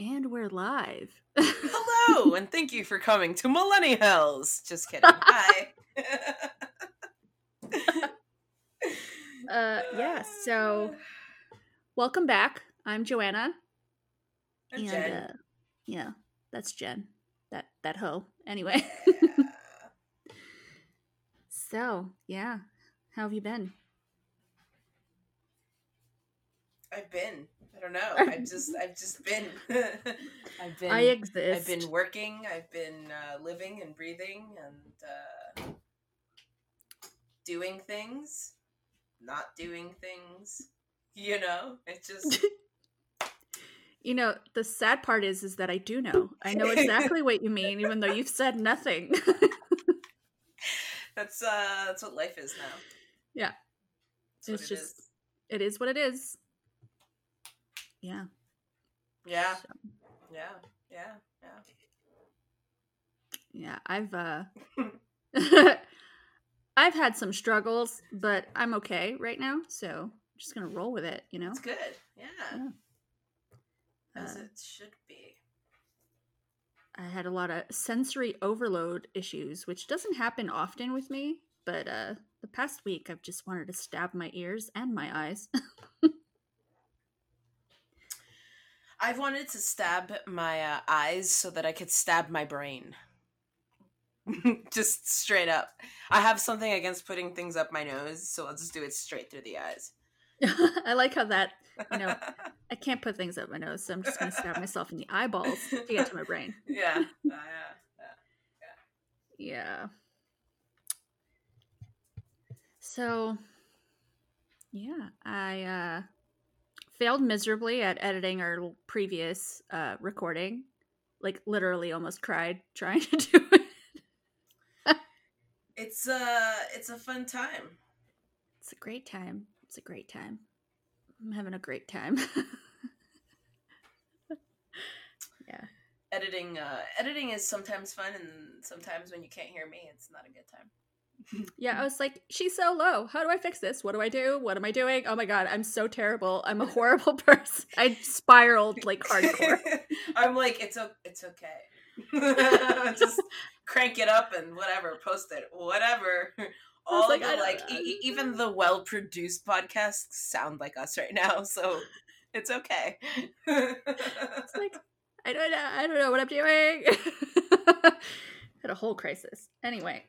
And we're live. Hello, and thank you for coming to Millennials. Just kidding. Hi. Yeah, so welcome back. I'm Joanna. I'm and Jen. Yeah, that's Jen. That hoe. Anyway. Yeah. So, yeah. How have you been? I don't know. I've just been. I exist. I've been working. I've been living and breathing and doing things, not doing things. You know, it's just. You know, the sad part is that I know exactly what you mean, even though you've said nothing. That's what life is now. Yeah, it is what it is. Yeah. So. Yeah. I've had some struggles, but I'm okay right now, so I'm just gonna roll with it. You know, it's good. Yeah. As it should be. I had a lot of sensory overload issues, which doesn't happen often with me, but the past week I've just wanted to stab my ears and my eyes. I've wanted to stab my eyes so that I could stab my brain. Just straight up. I have something against putting things up my nose, so I'll just do it straight through the eyes. I like how that, I can't put things up my nose, so I'm just going to stab myself in the eyeballs to get to my brain. Yeah. Yeah. So, yeah, I... failed miserably at editing our previous recording. Like, literally almost cried trying to do it. It's a fun time. It's a great time. I'm having a great time. Yeah. Editing is sometimes fun, and sometimes when you can't hear me, it's not a good time. Yeah, I was like, she's so low. How do I fix this? What do I do? What am I doing? Oh my god, I'm so terrible. I'm a horrible person. I spiraled like hardcore. I'm like, it's okay. Just crank it up and whatever, post it, whatever. All like, even the well-produced podcasts sound like us right now, so it's okay. It's like, I don't know what I'm doing. Had a whole crisis. Anyway.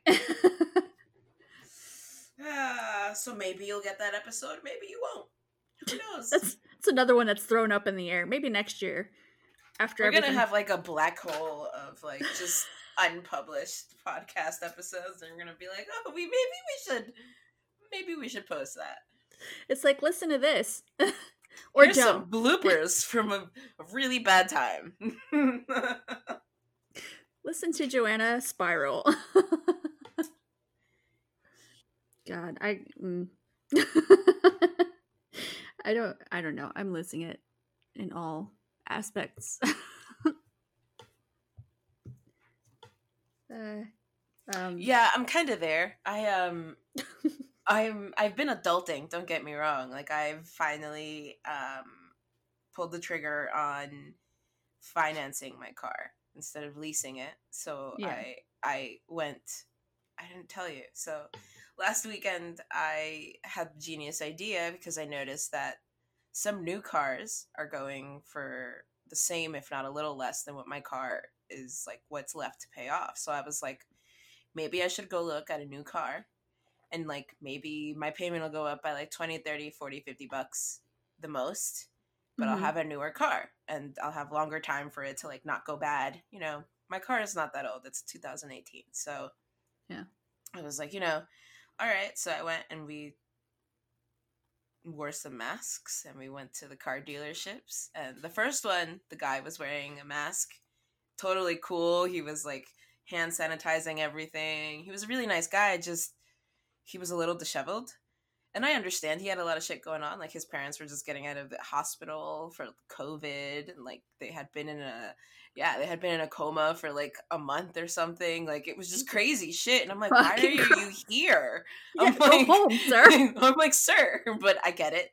So maybe you'll get that episode. Maybe you won't. Who knows? That's another one that's thrown up in the air. Maybe next year. After we're going to have like a black hole of like just unpublished podcast episodes. And we're going to be like, oh, maybe we should post that. It's like, listen to this. Or here's don't. Some bloopers from a really bad time. Listen to Joanna spiral. God, I don't know. I'm losing it in all aspects. Yeah, I'm kind of there. I've been adulting. Don't get me wrong. Like, I've finally pulled the trigger on financing my car instead of leasing it. So yeah. I didn't tell you. So last weekend I had the genius idea because I noticed that some new cars are going for the same, if not a little less than what my car is, like what's left to pay off. So I was like, maybe I should go look at a new car and like maybe my payment will go up by like 20, 30, 40, 50 bucks the most, but I'll have a newer car and I'll have longer time for it to like not go bad. You know, my car is not that old. It's 2018. So yeah, I was like, all right. So I went and we wore some masks and we went to the car dealerships. And the first one, the guy was wearing a mask. Totally cool. He was like hand sanitizing everything. He was a really nice guy. He was a little disheveled. And I understand he had a lot of shit going on. Like, his parents were just getting out of the hospital for COVID. And, like, they had been in a coma for, like, a month or something. Like, it was just crazy shit. And I'm like, why are you here? Yeah, go home, sir. I'm like, sir. But I get it,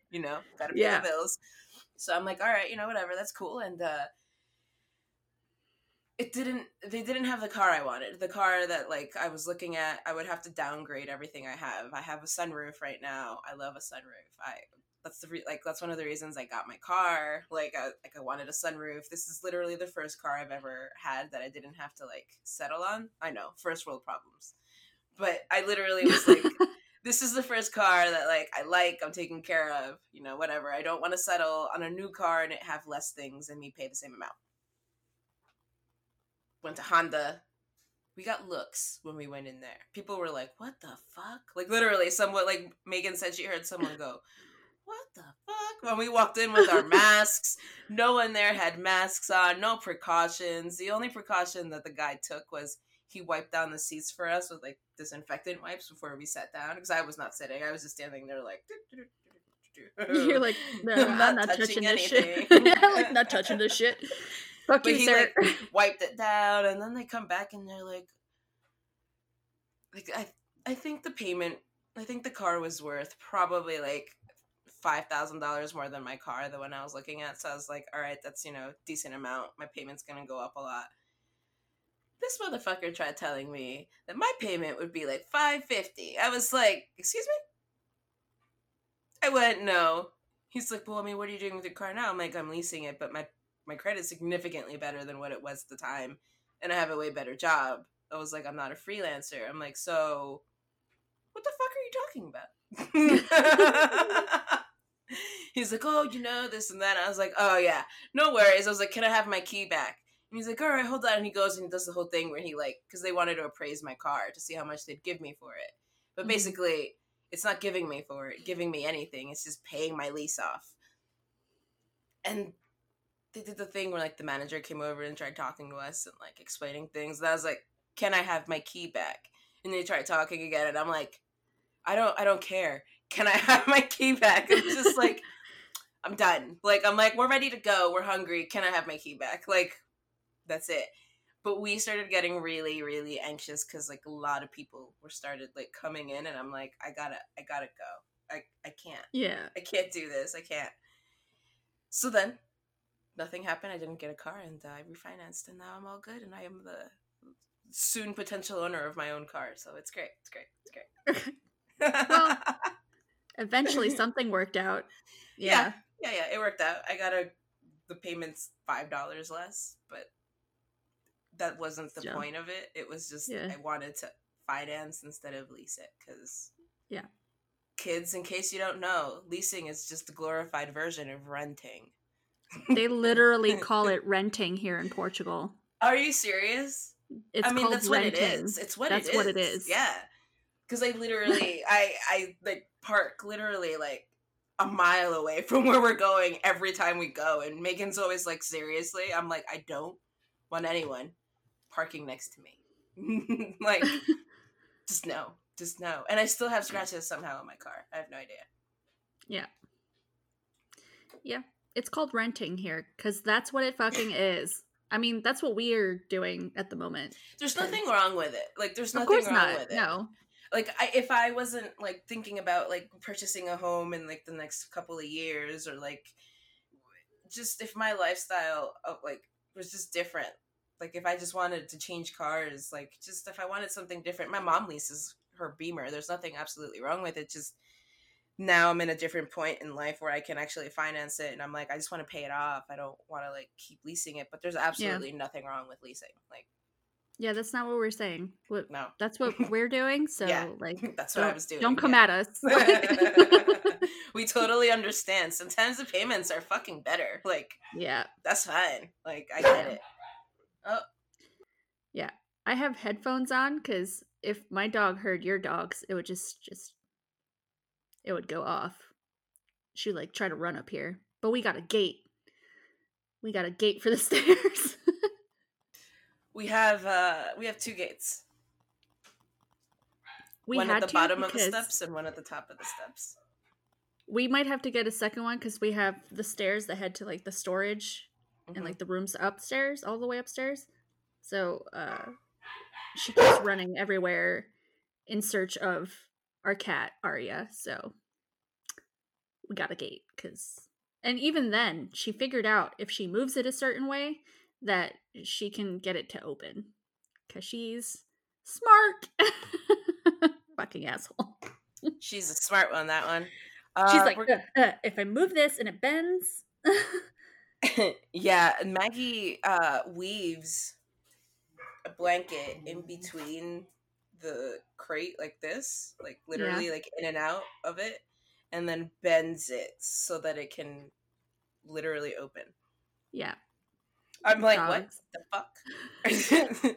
gotta pay the bills. So I'm like, all right, whatever. That's cool. And They didn't have the car I wanted. The car that, like, I was looking at, I would have to downgrade everything I have. I have a sunroof right now. I love a sunroof. That's one of the reasons I got my car. I wanted a sunroof. This is literally the first car I've ever had that I didn't have to, like, settle on. I know, first world problems. But I literally was like, this is the first car that, like, I'm taking care of, you know, whatever. I don't want to settle on a new car and it have less things and me pay the same amount. Went to Honda. We got looks when we went in there. People were like, what the fuck? Like, literally, someone, like, Megan said she heard someone go, what the fuck? When we walked in with our masks, no one there had masks on, no precautions. The only precaution that the guy took was he wiped down the seats for us with, like, disinfectant wipes before we sat down. Because I was not sitting. I was just standing there like... You're like, no, I'm not touching anything. Yeah, like, not touching this shit. Fuck you, sir. Like, wiped it down, and then they come back and they're like I think the payment, I think the car was worth probably like $5,000 more than my car, the one I was looking at. So I was like, all right, that's, you know, decent amount. My payment's gonna go up a lot. This motherfucker tried telling me that my payment would be like $550. I was like, excuse me? I wouldn't know. He's like, well, I mean, what are you doing with your car now? I'm like, I'm leasing it, but my credit's significantly better than what it was at the time, and I have a way better job. I was like, I'm not a freelancer. I'm like, so what the fuck are you talking about? He's like, oh, you know, this and that. I was like, oh, yeah, no worries. I was like, can I have my key back? And he's like, all right, hold on. And he goes and he does the whole thing where he, like, because they wanted to appraise my car to see how much they'd give me for it. But basically, it's not giving me for it, giving me anything. It's just paying my lease off. And they did the thing where, like, the manager came over and tried talking to us and, like, explaining things. And I was like, can I have my key back? And they tried talking again. And I'm like, I don't care. Can I have my key back? I'm just like, I'm done. Like, I'm like, we're ready to go. We're hungry. Can I have my key back? Like, that's it. But we started getting really, really anxious because, like, a lot of people were started, like, coming in. And I'm like, I gotta go. I can't. Yeah. I can't do this. I can't. So then... nothing happened. I didn't get a car, and I refinanced, and now I'm all good, and I am the soon potential owner of my own car, so it's great. It's great. It's great. Well, eventually something worked out. Yeah. Yeah, it worked out. I got the payment's $5 less, but that wasn't the point of it. It was just I wanted to finance instead of lease it, because... yeah. Kids, in case you don't know, leasing is just a glorified version of renting. They literally call it renting here in Portugal. Are you serious? It's called that's renting. What it is. It's what that's it is. That's what it is. Yeah. Because I literally, I like park literally like a mile away from where we're going every time we go. And Megan's always like, seriously? I'm like, I don't want anyone parking next to me. Like, just no. Just no. And I still have scratches somehow on my car. I have no idea. Yeah. Yeah. It's called renting here, because that's what it fucking is. I mean, that's what we're doing at the moment. There's nothing wrong with it. Like, there's nothing wrong with it. No. Like, if I wasn't, like, thinking about, like, purchasing a home in, like, the next couple of years, or, like, just if my lifestyle, of, like, was just different. Like, if I just wanted to change cars, like, just if I wanted something different. My mom leases her Beamer. There's nothing absolutely wrong with it, just... now I'm in a different point in life where I can actually finance it. And I'm like, I just want to pay it off. I don't want to, like, keep leasing it. But there's absolutely nothing wrong with leasing. Like, yeah, that's not what we're saying. No. That's what we're doing. So, yeah, like, that's what I was doing. Don't come at us. We totally understand. Sometimes the payments are fucking better. Like, yeah, that's fine. Like, I get it. Oh. Yeah. I have headphones on because if my dog heard your dogs, it would just it would go off. She would, like, try to run up here. But we got a gate. We got a gate for the stairs. We have two gates. One at the bottom of the steps and one at the top of the steps. We might have to get a second one because we have the stairs that head to, like, the storage and, like, the rooms upstairs, all the way upstairs. So she keeps running everywhere in search of our cat, Arya, so we got a gate, because... and even then, she figured out if she moves it a certain way, that she can get it to open because she's smart. Fucking asshole. She's a smart one, that one. She's like, if I move this and it bends. Yeah, Maggie weaves a blanket in between the crate like this, like literally like in and out of it, and then bends it so that it can literally open. Yeah. I'm like, what the fuck?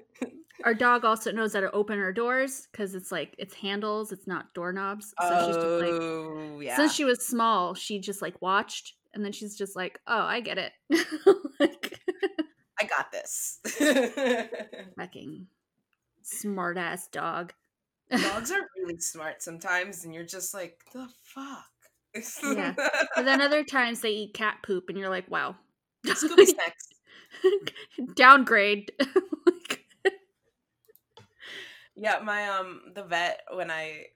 Our dog also knows how to open our doors because it's like it's handles, it's not doorknobs. So since she was small, she just like watched, and then she's just like, "Oh, I get it. Like, I got this." Fucking smart ass dog. Dogs are really smart sometimes, and you're just like, "The fuck." Yeah. But then other times they eat cat poop, and you're like, "Wow." Scooby snacks. Downgrade. Yeah, my the vet, when I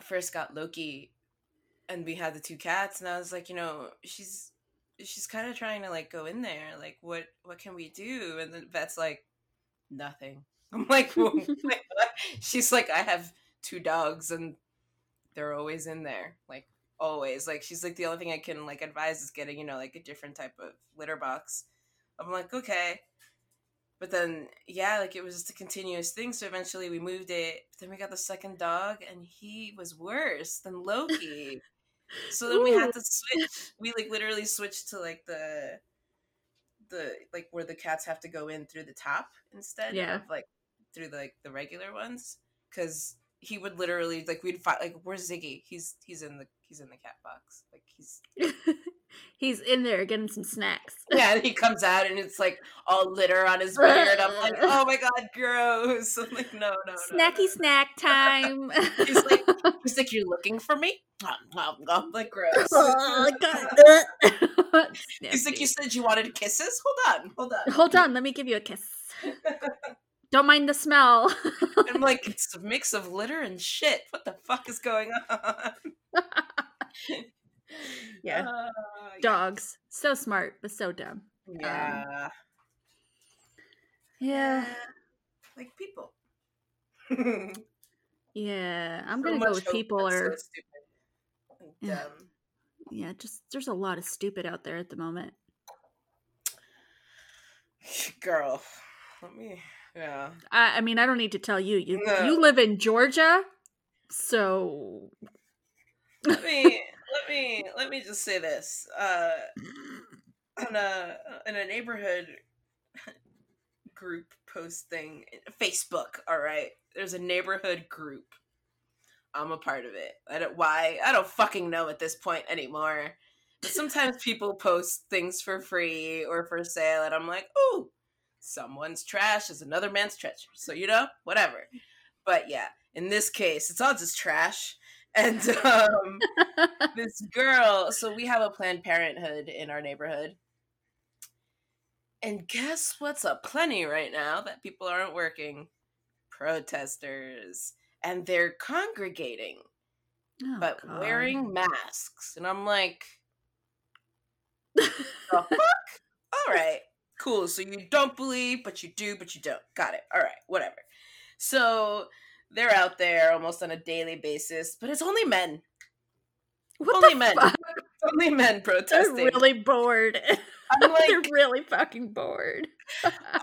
first got Loki and we had the two cats, and I was like, you know, she's kind of trying to like go in there, like what can we do? And the vet's like, nothing. I'm like, well, like what? She's like, I have two dogs and they're always in there, like always. Like, she's like, the only thing I can like advise is getting, you know, like a different type of litter box. I'm like, okay. But then, yeah, like it was just a continuous thing. So eventually we moved it. But then we got the second dog, and he was worse than Loki. So then we had to switch. We like literally switched to like the like where the cats have to go in through the top instead of like through like the regular ones, because he would literally like we'd fight like, where's Ziggy? He's in the cat box. Like he's in there getting some snacks. Yeah, and he comes out and it's like all litter on his beard. I'm like, oh my god, gross. I'm like, no. Snacky snack time. he's like, you're looking for me? I'm like, gross. Oh, god. He's like, you said you wanted kisses? Hold on, let me give you a kiss. Don't mind the smell. I'm like, it's a mix of litter and shit. What the fuck is going on? Yeah. Dogs. So smart, but so dumb. Yeah. Yeah. Like people. Yeah. I'm going to go with people are so dumb. Yeah, just there's a lot of stupid out there at the moment. Girl, let me... Yeah. I mean, I don't need to tell you. You live in Georgia, so... Let me just say this. In a neighborhood group post thing, Facebook. All right, there's a neighborhood group. I'm a part of it. I don't fucking know at this point anymore. But sometimes people post things for free or for sale, and I'm like, oh, someone's trash is another man's treasure. So you know, whatever. But yeah, in this case, it's all just trash. And this girl, so we have a Planned Parenthood in our neighborhood. And guess what's a plenty right now that people aren't working? Protesters. And they're congregating, but wearing masks. And I'm like, the fuck? All right, cool. So you don't believe, but you do, but you don't. Got it. All right, whatever. So... they're out there almost on a daily basis, but it's only men. Only men protesting. They're really bored. I'm like, they're really fucking bored.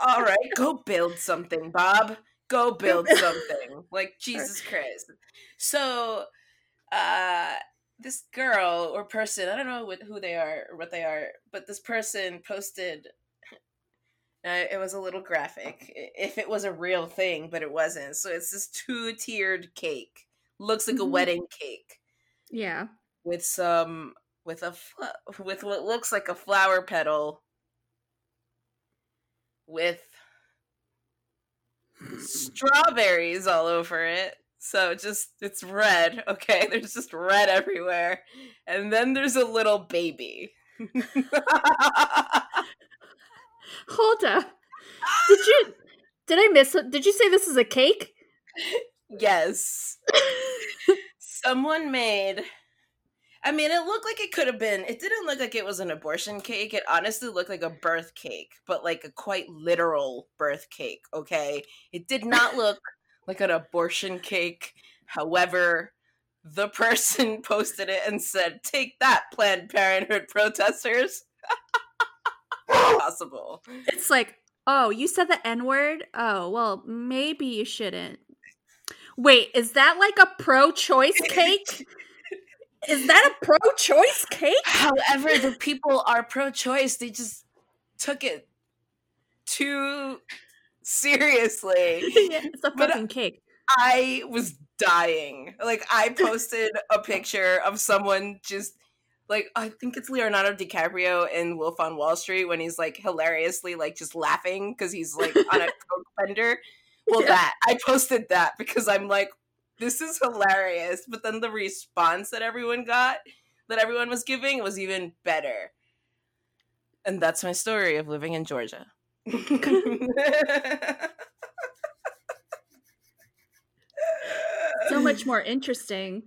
All right, go build something, Bob. Go build something. Like, Jesus Christ. So, this girl or person, I don't know who they are or what they are, but this person posted... it was a little graphic, if it was a real thing, but it wasn't. So it's this 2-tiered cake. Looks like a wedding cake. Yeah. With what looks like a flower petal. With strawberries all over it. So it's red. Okay, there's just red everywhere. And then there's a little baby. Hold up. Did you say this is a cake? Yes. Someone made I mean, it looked like it could have been, it didn't look like it was an abortion cake. It honestly looked like a birth cake, but like a quite literal birth cake, okay? It did not look like an abortion cake. However, the person posted it and said, "Take that, Planned Parenthood protesters." Possible. It's like, oh, you said the N-word? Oh, well, maybe you shouldn't. Wait, is that like a pro-choice cake? Is that a pro-choice cake? However, the people are pro-choice. They just took it too seriously. Yeah, it's a fucking cake. I was dying. Like, I posted a picture of someone just, like, I think it's Leonardo DiCaprio in Wolf on Wall Street when he's, like, hilariously, like, just laughing because he's, like, on a coke bender. Well, yeah. I posted that because I'm like, this is hilarious. But then the response that everyone got, that everyone was giving, was even better. And that's my story of living in Georgia. So much more interesting.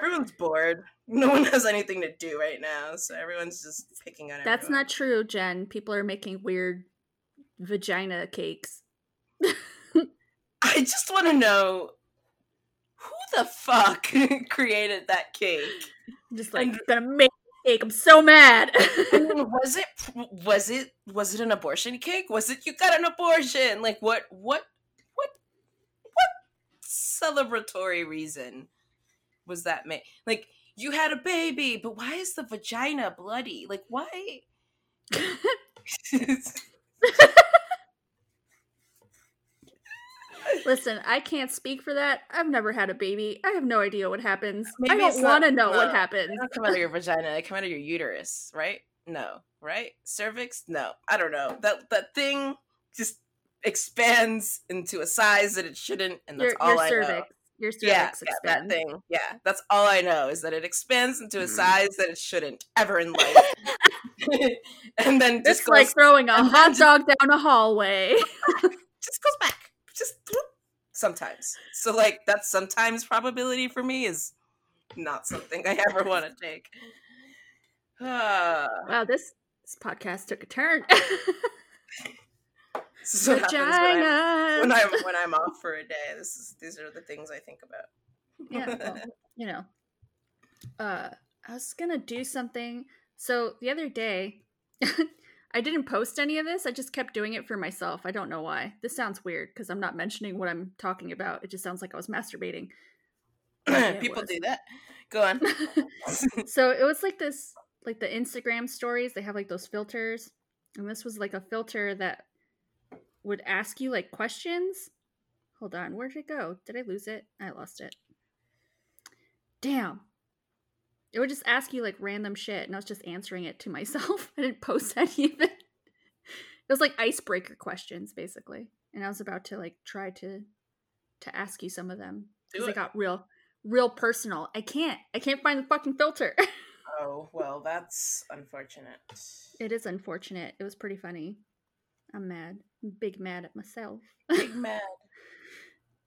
Everyone's bored. No one has anything to do right now. So everyone's just picking on everyone. That's not true, Jen. People are making weird vagina cakes. I just want to know who the fuck created that cake. I'm just like, I'm gonna make a cake. I'm so mad. I mean, was it an abortion cake? Was it you got an abortion? Like what celebratory reason was that made? Like, you had a baby, but why is the vagina bloody? Like, why? Listen, I can't speak for that. I've never had a baby. I have no idea what happens. Maybe I don't want to know what happens. They don't come out of your vagina. They come out of your uterus, right? No, right? Cervix? No. I don't know. That thing just expands into a size that it shouldn't, and that's all I know. Your cervix expands. That thing. Yeah, that's all I know is that it expands into a size that it shouldn't ever in life. And then just it's like throwing a hot dog down a hallway. Just goes back. Just sometimes. So like that sometimes probability for me is not something I ever want to take. Wow, this podcast took a turn. This is what happens when I'm off for a day. These are the things I think about. Yeah, well, you know. I was gonna do something. So the other day, I didn't post any of this. I just kept doing it for myself. I don't know why. This sounds weird because I'm not mentioning what I'm talking about. It just sounds like I was masturbating. People do that. Go on. So it was like this, like the Instagram stories. They have like those filters. And this was like a filter that would ask you like questions. Hold on. Where did it go? Did I lose it? I lost it. Damn. It would just ask you like random shit, and I was just answering it to myself. I didn't post any of it. It was like icebreaker questions, basically. And I was about to like try to ask you some of them because it got real personal. I can't find the fucking filter. Oh, well, that's unfortunate. It is unfortunate. It was pretty funny. I'm mad. I'm big mad at myself. Big mad.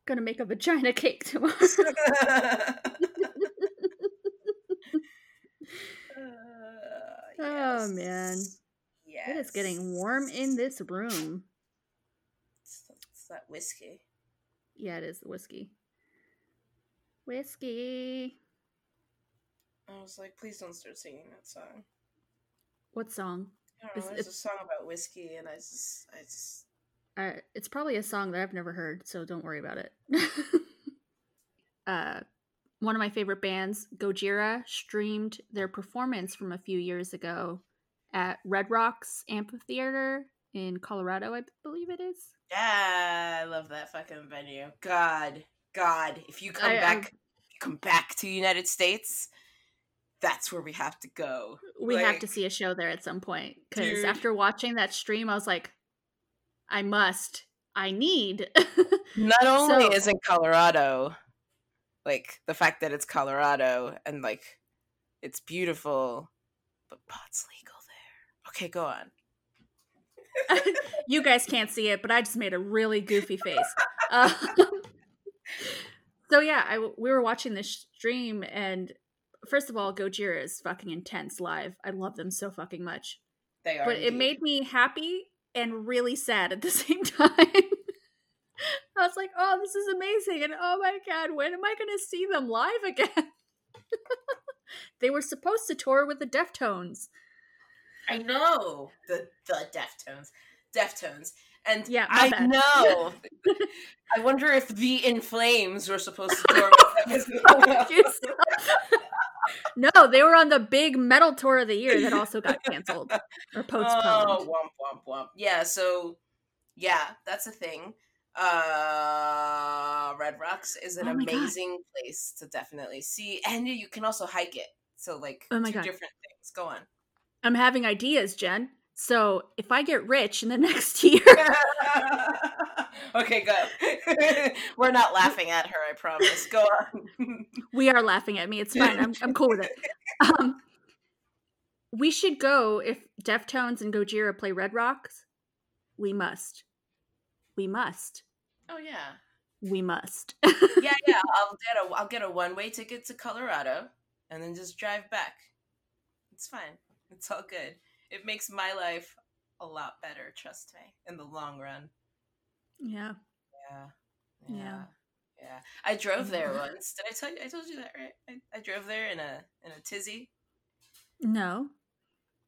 Gonna make a vagina cake tomorrow. Yes. Oh man, yes. It is getting warm in this room. It's that whiskey. Yeah, it is the whiskey. I was like, please don't start singing that song. What song? I don't know, there's a song about whiskey and I just it's probably a song that I've never heard, so don't worry about it. One of my favorite bands, Gojira, streamed their performance from a few years ago at Red Rocks Amphitheater in Colorado, I believe it is. Yeah, I love that fucking venue. God, if you come back to the United States, that's where we have to go. We have to see a show there at some point, because after watching that stream, I was like, I need. Not only is it Colorado, like, the fact that it's Colorado and, like, it's beautiful, but pot's legal there. Okay, go on. You guys can't see it, but I just made a really goofy face. So, yeah, we were watching this stream, and first of all, Gojira is fucking intense live. I love them so fucking much. They are. But indeed. It made me happy and really sad at the same time. I was like, oh, this is amazing. And oh my God, when am I going to see them live again? They were supposed to tour with the Deftones. I know. The Deftones. And yeah, I know. I wonder if the In Flames were supposed to tour with them. No, they were on the big metal tour of the year that also got canceled or postponed. Oh, womp, womp, womp. Yeah, so, yeah, that's a thing. Red Rocks is an amazing place to definitely see. And you can also hike it. So, like, different things. Go on. I'm having ideas, Jen. So, if I get rich in the next year... Okay, go. We're not laughing at her, I promise. Go on. We are laughing at me. It's fine. I'm cool with it. We should go, if Deftones and Gojira play Red Rocks, we must. Oh, yeah. We must. Yeah. I'll get a one-way ticket to Colorado and then just drive back. It's fine. It's all good. It makes my life a lot better, trust me, in the long run. Yeah. Yeah. I drove there once. Did I tell you? I told you that, right? I drove there in a tizzy. No.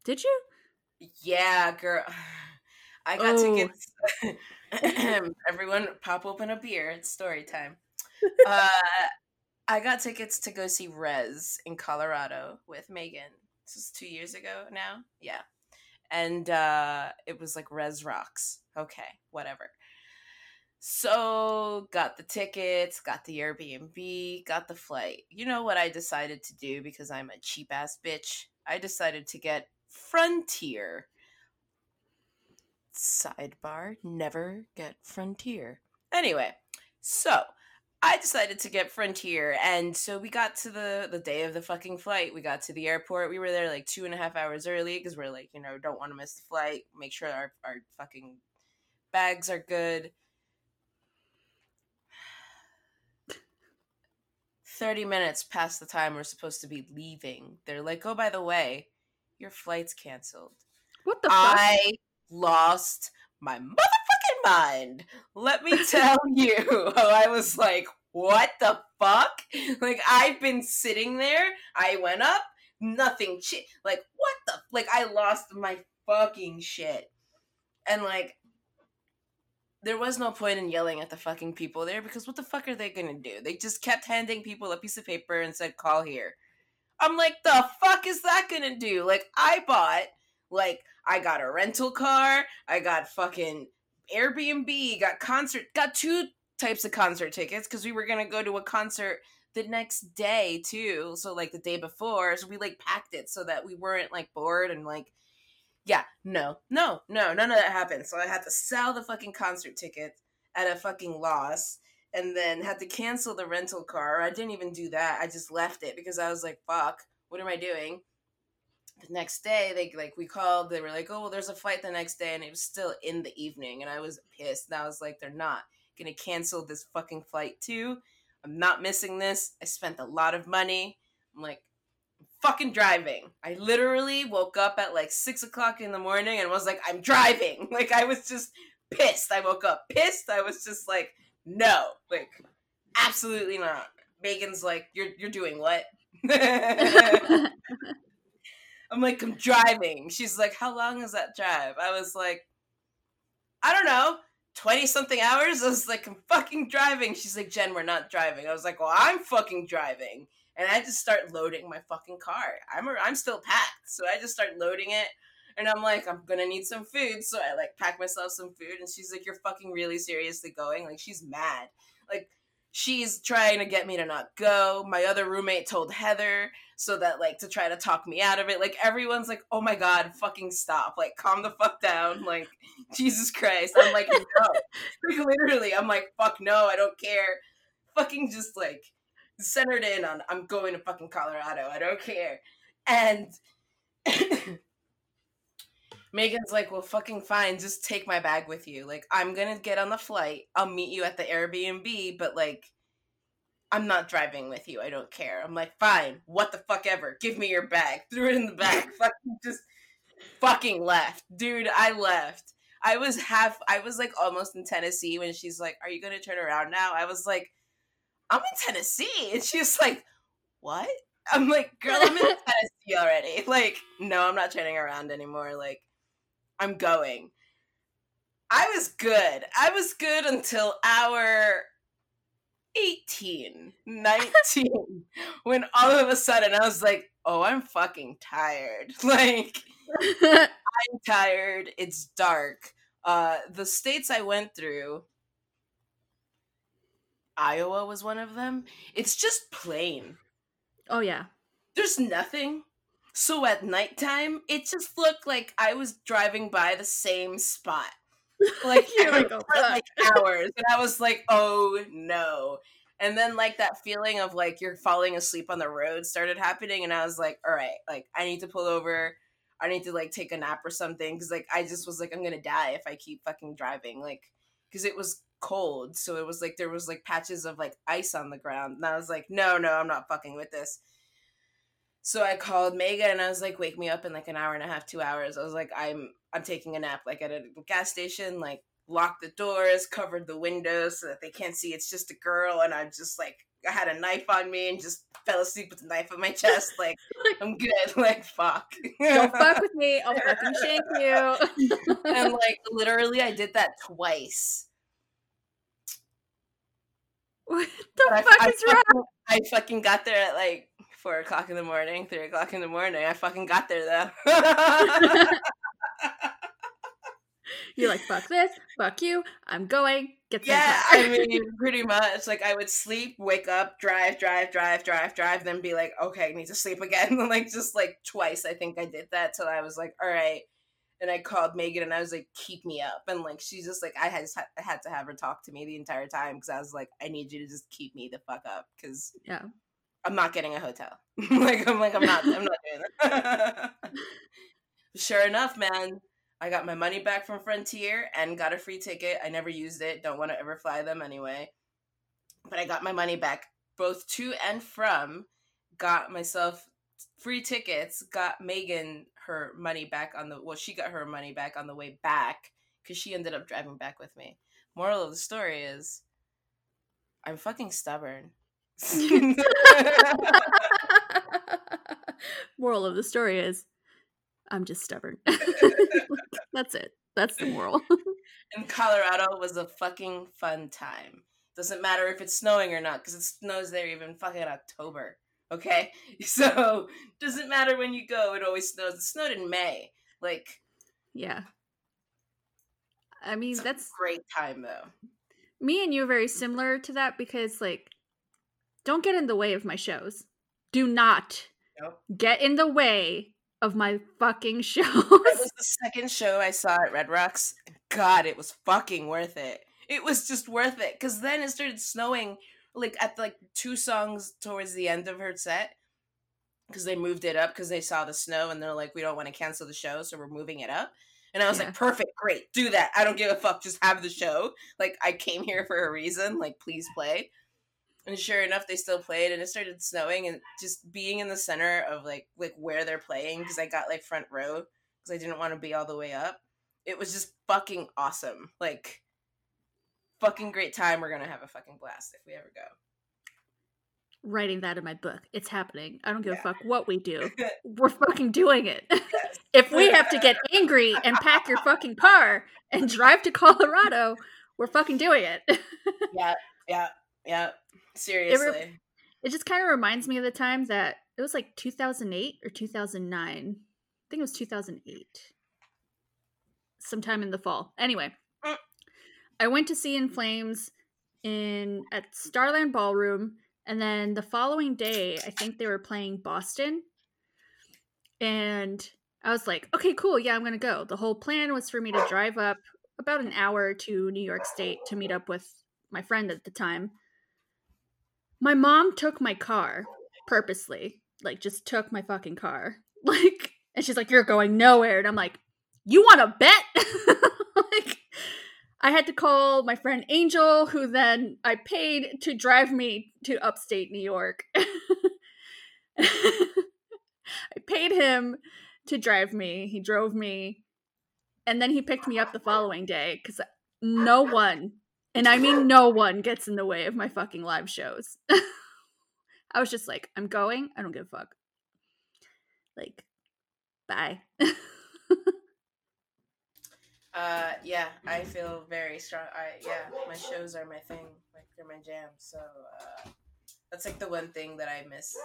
Did you? Yeah, girl. I got tickets. Everyone pop open a beer. It's story time. I got tickets to go see Rez in Colorado with Megan. This was 2 years ago now. Yeah. And it was like Rez Rocks. Okay, whatever. So got the tickets, got the Airbnb, got the flight. You know what I decided to do because I'm a cheap ass bitch? I decided to get Frontier. Sidebar, never get Frontier. Anyway, so I decided to get Frontier, and so we got to the day of the fucking flight. We got to the airport. We were there like 2.5 hours early because we're like, don't want to miss the flight. Make sure our fucking bags are good. 30 minutes past the time we're supposed to be leaving. They're like, oh, by the way, your flight's canceled. What the fuck? I lost my motherfucking mind. Let me tell you. I was like, what the fuck? Like, I've been sitting there. I went up. Nothing. I lost my fucking shit. And like, there was no point in yelling at the fucking people there because what the fuck are they gonna do? They just kept handing people a piece of paper and said, call here. I'm like, the fuck is that gonna do? Like, I got a rental car, I got fucking Airbnb, got two types of concert tickets because we were gonna go to a concert the next day too. So like the day before, so we like packed it so that we weren't like bored and like, yeah, no, none of that happened. So I had to sell the fucking concert ticket at a fucking loss and then had to cancel the rental car. I didn't even do that. I just left it because I was like, fuck, what am I doing? The next day, we called. They were like, oh, well, there's a flight the next day, and it was still in the evening, and I was pissed. And I was like, they're not going to cancel this fucking flight too. I'm not missing this. I spent a lot of money. I'm like, fucking driving. I literally woke up at like 6:00 in the morning and was like, I'm driving. Like, I was just pissed. I woke up pissed. I was just like, no, like, absolutely not. Megan's like, you're doing what? I'm like, I'm driving. She's like, how long is that drive? I was like, I don't know, 20 something hours. I was like, I'm fucking driving. She's like, Jen, we're not driving. I was like, well, I'm fucking driving. And I just start loading my fucking car. I'm still packed, so I just start loading it. And I'm like, I'm gonna need some food, so I like pack myself some food. And she's like, you're fucking really seriously going? Like, she's mad. Like, she's trying to get me to not go. My other roommate told Heather, so that like to try to talk me out of it. Like, everyone's like, oh my God, fucking stop. Like, calm the fuck down. Like, Jesus Christ. I'm like, no. Like, literally, I'm like, fuck no, I don't care. Fucking just like centered in on, I'm going to fucking Colorado, I don't care. And Megan's like, well, fucking fine, just take my bag with you. Like, I'm gonna get on the flight, I'll meet you at the Airbnb, but like, I'm not driving with you. I don't care. I'm like, fine. What the fuck ever. Give me your bag. Threw it in the back. Fucking left. Dude, I left. I was like almost in Tennessee when she's like, are you going to turn around now? I was like, I'm in Tennessee. And she's like, what? I'm like, girl, I'm in Tennessee already. Like, no, I'm not turning around anymore. Like, I'm going. I was good. I was good until hour 18, 19, when all of a sudden I was like, oh, I'm fucking tired. Like, I'm tired. It's dark. The states I went through, Iowa was one of them. It's just plain. Oh, yeah. There's nothing. So at nighttime, it just looked like I was driving by the same spot. Like, hours. And I was like, oh, no. And then, like, that feeling of, like, you're falling asleep on the road started happening. And I was like, all right, like, I need to pull over. I need to, like, take a nap or something. Because, like, I just was like, I'm going to die if I keep fucking driving. Like, because it was cold. So it was like, there was, like, patches of, like, ice on the ground. And I was like, no, I'm not fucking with this. So I called Megan and I was like, wake me up in like an hour and a half, 2 hours. I was like, I'm taking a nap, like at a gas station, like locked the doors, covered the windows so that they can't see it's just a girl. And I'm just like, I had a knife on me and just fell asleep with the knife on my chest. Like, I'm good. Like, fuck. Don't fuck with me. I'll fucking shank you. And like, literally, I did that twice. What the fuck is wrong? I fucking got there at like 4 o'clock in the morning, 3 o'clock in the morning. I fucking got there though. You're like, fuck this, fuck you, I'm going. Get yeah, I mean, pretty much. Like, I would sleep, wake up, drive, then be like, okay, I need to sleep again. Like, just like twice, I think I did that till I was like, all right. And I called Megan and I was like, keep me up. And like, she's just like, I had to have her talk to me the entire time because I was like, I need you to just keep me the fuck up because yeah, I'm not getting a hotel. I'm not doing that. Sure enough, man. I got my money back from Frontier and got a free ticket. I never used it. Don't want to ever fly them anyway. But I got my money back both to and from. Got myself free tickets. Got Megan her money back on the... Well, she got her money back on the way back because she ended up driving back with me. Moral of the story is I'm fucking stubborn. Moral of the story is I'm just stubborn. That's it. That's the moral. And Colorado was a fucking fun time. Doesn't matter if it's snowing or not, because it snows there even fucking October. Okay? So, doesn't matter when you go, it always snows. It snowed in May. Like, yeah. I mean, that's a great time, though. Me and you are very similar to that because, like, don't get in the way of my shows. Do not get in the way of my fucking shows. That was the second show I saw at Red Rocks. God, it was fucking worth it. It was just worth it. Because then it started snowing like at like two songs towards the end of her set. Because they moved it up because they saw the snow and they're like, we don't want to cancel the show, so we're moving it up. And I was like, perfect, great, do that. I don't give a fuck, just have the show. Like, I came here for a reason. Like, please play. And sure enough, they still played, and it started snowing, and just being in the center of, like where they're playing, because I got, like, front row, because I didn't want to be all the way up. It was just fucking awesome. Like, fucking great time. We're going to have a fucking blast if we ever go. Writing that in my book. It's happening. I don't give a fuck what we do. We're fucking doing it. Yes. If we have to get angry and pack your fucking car and drive to Colorado, we're fucking doing it. Yeah. Seriously. It just kind of reminds me of the time that it was like 2008 or 2009. I think it was 2008. Sometime in the fall. Anyway, I went to see In Flames at Starland Ballroom. And then the following day, I think they were playing Boston. And I was like, okay, cool. Yeah, I'm going to go. The whole plan was for me to drive up about an hour to New York State to meet up with my friend at the time. My mom took my car purposely, like just took my fucking car. Like, and she's like, you're going nowhere. And I'm like, you want to bet? Like, I had to call my friend Angel, who then I paid to drive me to upstate New York. I paid him to drive me. He drove me. And then he picked me up the following day because no one, and I mean no one, gets in the way of my fucking live shows. I was just like, I'm going. I don't give a fuck. Like, bye. Yeah, I feel very strong. My shows are my thing. Like, they're my jam. So, that's like the one thing that I miss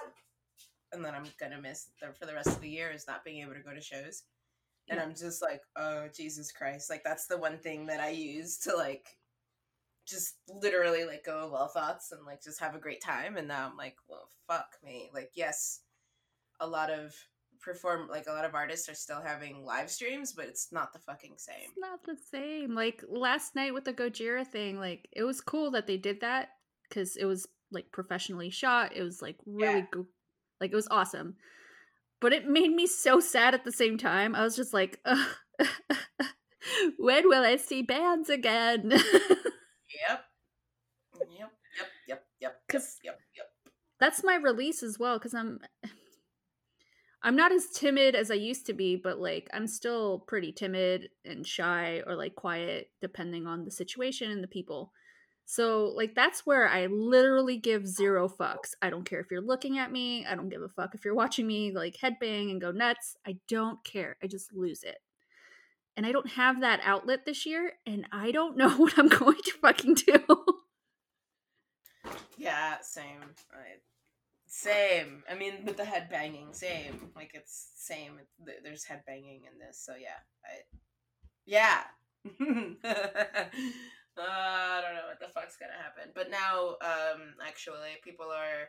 and that I'm gonna miss for the rest of the year is not being able to go to shows. And I'm just like, oh, Jesus Christ. Like, that's the one thing that I use to, like, just literally let go of all thoughts and, like, just have a great time. And now I'm like, well, fuck me. Like, yes, a lot of artists are still having live streams, but it's not the fucking same. It's not the same. Like, last night with the Gojira thing, like, it was cool that they did that because it was, like, professionally shot. It was, like, really good. Like, it was awesome. But it made me so sad at the same time. I was just like, when will I see bands again? Yep. That's my release as well, because I'm not as timid as I used to be, but, like, I'm still pretty timid and shy or, like, quiet, depending on the situation and the people. So, like, that's where I literally give zero fucks. I don't care if you're looking at me. I don't give a fuck if you're watching me, like, headbang and go nuts. I don't care. I just lose it. And I don't have that outlet this year, and I don't know what I'm going to fucking do. Yeah, same. Same. I mean, with the headbanging, same. Like, it's same. There's headbanging in this, so yeah. I don't know what the fuck's gonna happen. But now, actually, people are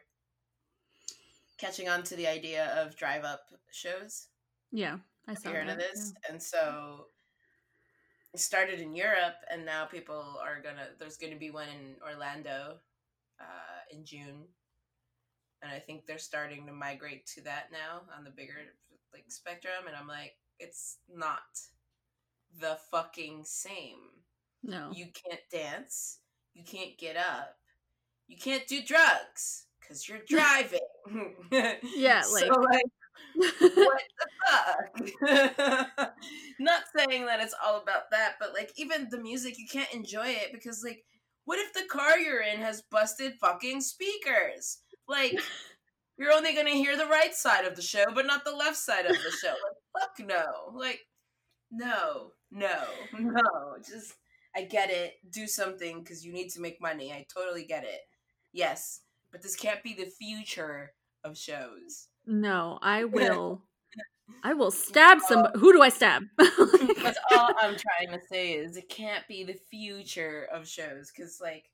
catching on to the idea of drive-up shows. Yeah, I saw that. Yeah. And so it started in Europe, and now people are gonna... There's gonna be one in Orlando in June. And I think they're starting to migrate to that now on the bigger, like, spectrum. And I'm like, it's not the fucking same. No. You can't dance. You can't get up. You can't do drugs because you're driving. Yeah, like, so, like, what the fuck? Not saying that it's all about that, but, like, even the music, you can't enjoy it because, like, what if the car you're in has busted fucking speakers? Like, you're only gonna hear the right side of the show, but not the left side of the show. Like, fuck no. Like, no. Just... I get it. Do something because you need to make money. I totally get it. Yes. But this can't be the future of shows. No, I will. I will stab somebody. Who do I stab? That's all I'm trying to say is it can't be the future of shows because, like,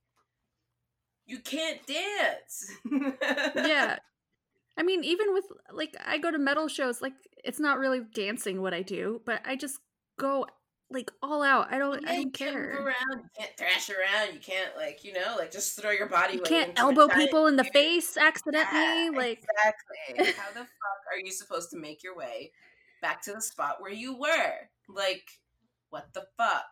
you can't dance. Yeah. I mean, even with, like, I go to metal shows, like, it's not really dancing what I do, but I just go, like, all out. I don't care. You can't move around. You can't thrash around. You can't, like, you know, like, just throw your body weight. You can't elbow people in the face accidentally. Yeah, like, exactly. How the fuck are you supposed to make your way back to the spot where you were? Like, what the fuck?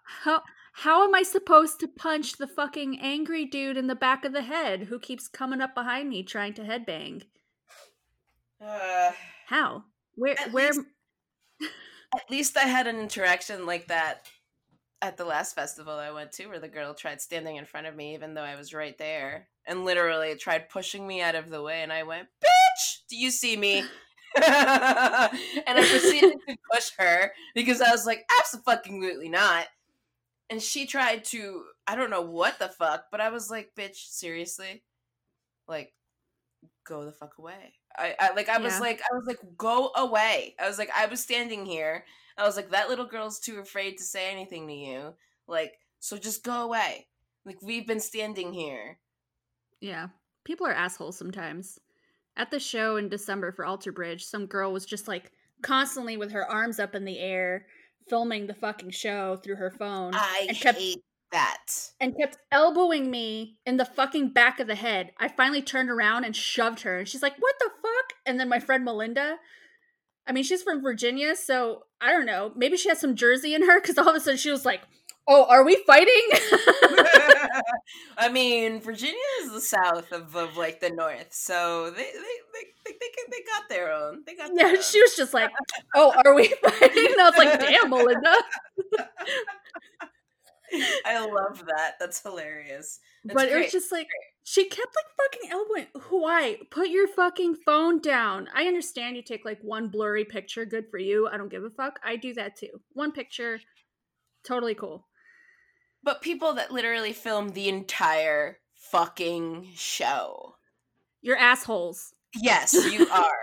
How am I supposed to punch the fucking angry dude in the back of the head who keeps coming up behind me trying to headbang? How? Where? At least I had an interaction like that at the last festival I went to where the girl tried standing in front of me even though I was right there and literally tried pushing me out of the way and I went, bitch, do you see me? And I proceeded to push her because I was like, absolutely not. And she tried to, I don't know what the fuck, but I was like, bitch, seriously? Like, go the fuck away. I was like, go away. I was like, I was standing here. I was like, that little girl's too afraid to say anything to you. Like, so just go away. Like, we've been standing here. Yeah. People are assholes sometimes. At the show in December for Alter Bridge, some girl was just, like, constantly with her arms up in the air, filming the fucking show through her phone. I kept elbowing me in the fucking back of the head. I finally turned around and shoved her, and she's like, what the fuck? And then my friend Melinda, I mean, she's from Virginia, so I don't know, maybe she has some Jersey in her, because all of a sudden she was like, Oh, are we fighting? I mean, Virginia is the south of like the north, so they got their own. They got their own. She was just like, "Oh, are we fighting?" And I was like, "Damn, Melinda." I love that. That's hilarious. That's but it's just like she kept like fucking elbowing. Why? Put your fucking phone down. I understand you take like one blurry picture. Good for you. I don't give a fuck. I do that too. One picture, totally cool. But people that literally filmed the entire fucking show. You're assholes. Yes, you are.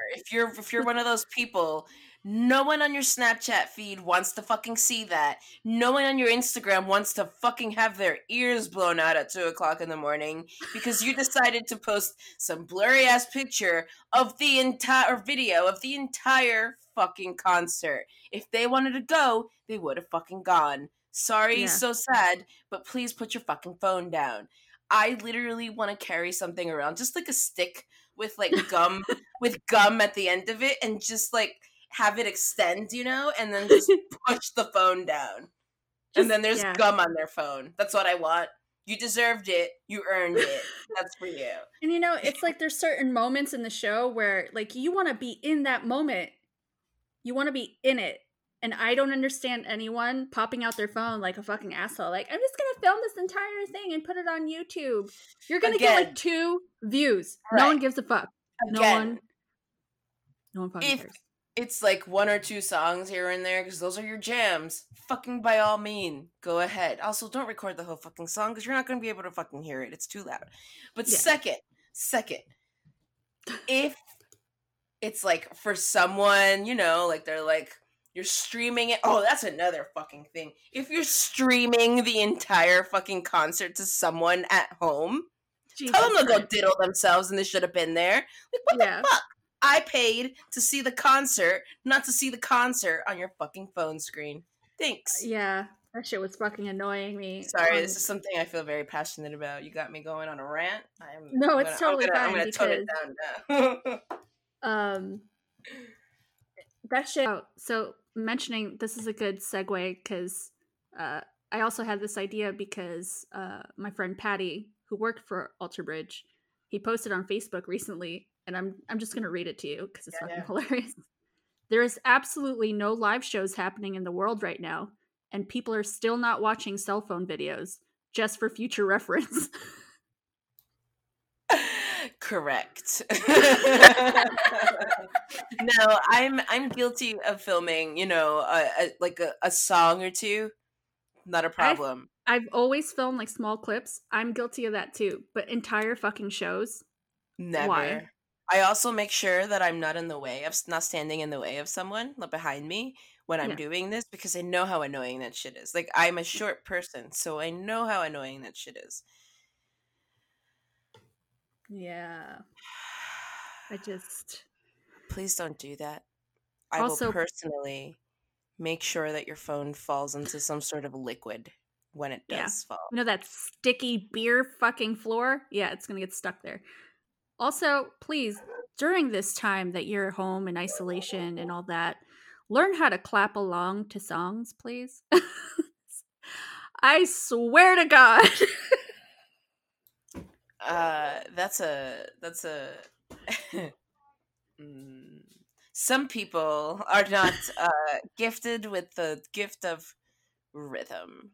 If you're one of those people. No one on your Snapchat feed wants to fucking see that. No one on your Instagram wants to fucking have their ears blown out at 2:00 in the morning because you decided to post some blurry ass picture of the entire video of the entire fucking concert. If they wanted to go, they would have fucking gone. Sorry, yeah. So sad, but please put your fucking phone down. I literally want to carry something around, just like a stick with like gum, with gum at the end of it, and just like have it extend, you know, and then just push the phone down. Just, and then there's gum on their phone. That's what I want. You deserved it. You earned it. That's for you. And you know, it's like there's certain moments in the show where like you want to be in that moment. You want to be in it. And I don't understand anyone popping out their phone like a fucking asshole. Like, I'm just going to film this entire thing and put it on YouTube. You're going to get like 2 views. Right. No one gives a fuck. No one fucking cares. It's like 1 or 2 songs here and there because those are your jams. Fucking by all means, go ahead. Also, don't record the whole fucking song because you're not going to be able to fucking hear it. It's too loud. But second, if it's like for someone, you know, like they're like, you're streaming it. Oh, that's another fucking thing. If you're streaming the entire fucking concert to someone at home, tell them to go diddle themselves and they should have been there. Like, what the fuck? I paid to see the concert, not to see the concert on your fucking phone screen. Thanks. Yeah, that shit was fucking annoying me. Sorry, this is something I feel very passionate about. You got me going on a rant. I'm going to tone it down now. That shit. So mentioning, this is a good segue because I also had this idea because my friend Patty, who worked for Alter Bridge, he posted on Facebook recently. And I'm just going to read it to you because it's fucking hilarious. There is absolutely no live shows happening in the world right now. And people are still not watching cell phone videos just for future reference. Correct. No, I'm guilty of filming, you know, a song or two. Not a problem. I've always filmed like small clips. I'm guilty of that too. But entire fucking shows? Never. Why? I also make sure that I'm not in the way of, not standing in the way of someone behind me when I'm doing this, because I know how annoying that shit is. Like, I'm a short person, so I know how annoying that shit is. Yeah. I just... Please don't do that. I also, will personally make sure that your phone falls into some sort of liquid when it does fall. You know that sticky beer fucking floor? Yeah, it's going to get stuck there. Also, please, during this time that you're home in isolation and all that, learn how to clap along to songs, please. I swear to God. That's a Some people are not gifted with the gift of rhythm.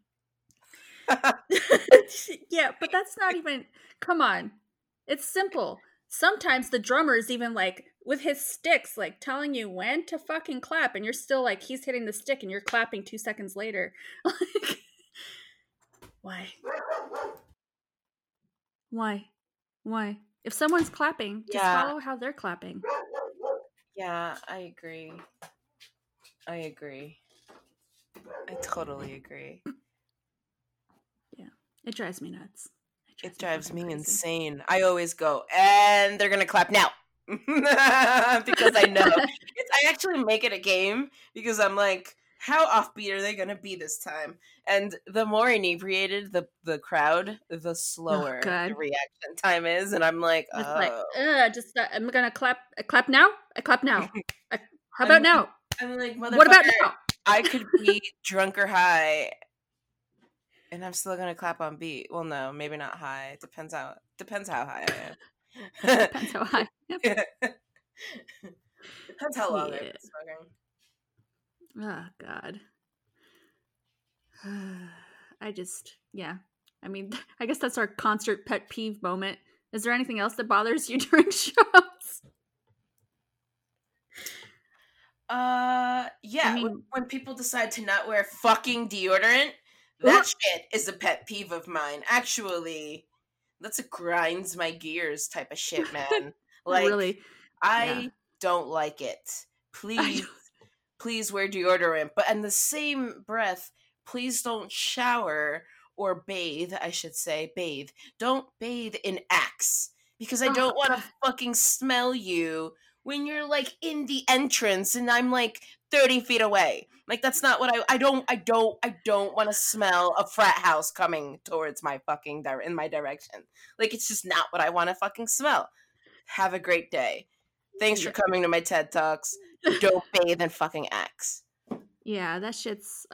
Yeah, but that's not even, come on. It's simple. Sometimes the drummer is even like with his sticks, like telling you when to fucking clap, and you're still like, he's hitting the stick and you're clapping 2 seconds later. Like, why? If someone's clapping, just follow how they're clapping. Yeah, I agree. I totally agree. Yeah, it drives me nuts. It drives me insane. I always go, and they're going to clap now. Because I know. I actually make it a game because I'm like, how offbeat are they going to be this time? And the more inebriated the crowd, the slower the reaction time is. And I'm like, oh. I'm going to clap. I clap now. How about now? I'm like, motherfucker, what about now? I could be drunk or high And I'm still gonna clap on beat. Well, no, maybe not high. Depends how high I am. Depends how high. Yep. Depends how long I've been smoking. Oh God. I mean, I guess that's our concert pet peeve moment. Is there anything else that bothers you during shows? Yeah. I mean, when people decide to not wear fucking deodorant, that shit is a pet peeve of mine. Actually, that's a grinds my gears type of shit, man. Like, really? I don't like it. Please wear deodorant. But in the same breath, please don't shower or bathe, I should say. Bathe. Don't bathe in Axe. Because I don't want to fucking smell you when you're, like, in the entrance and I'm, like, 30 feet away. Like, that's not what I don't want to smell a frat house coming towards my fucking, in my direction. Like, it's just not what I want to fucking smell. Have a great day. Thanks for coming to my TED Talks. Don't bathe in fucking Axe. Yeah, that shit's,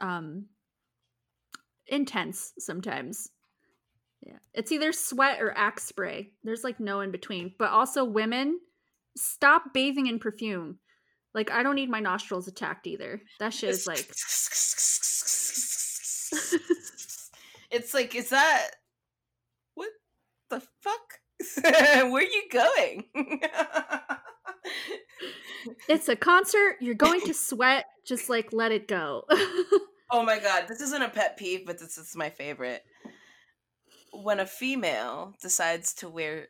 intense sometimes. Yeah, it's either sweat or Axe spray. There's like no in between. But also, women, stop bathing in perfume. Like, I don't need my nostrils attacked either. That shit is like it's like, is that what the fuck? Where are you going? It's a concert, you're going to sweat, just like let it go. Oh my God, this isn't a pet peeve, but this is my favorite. When a female decides to wear,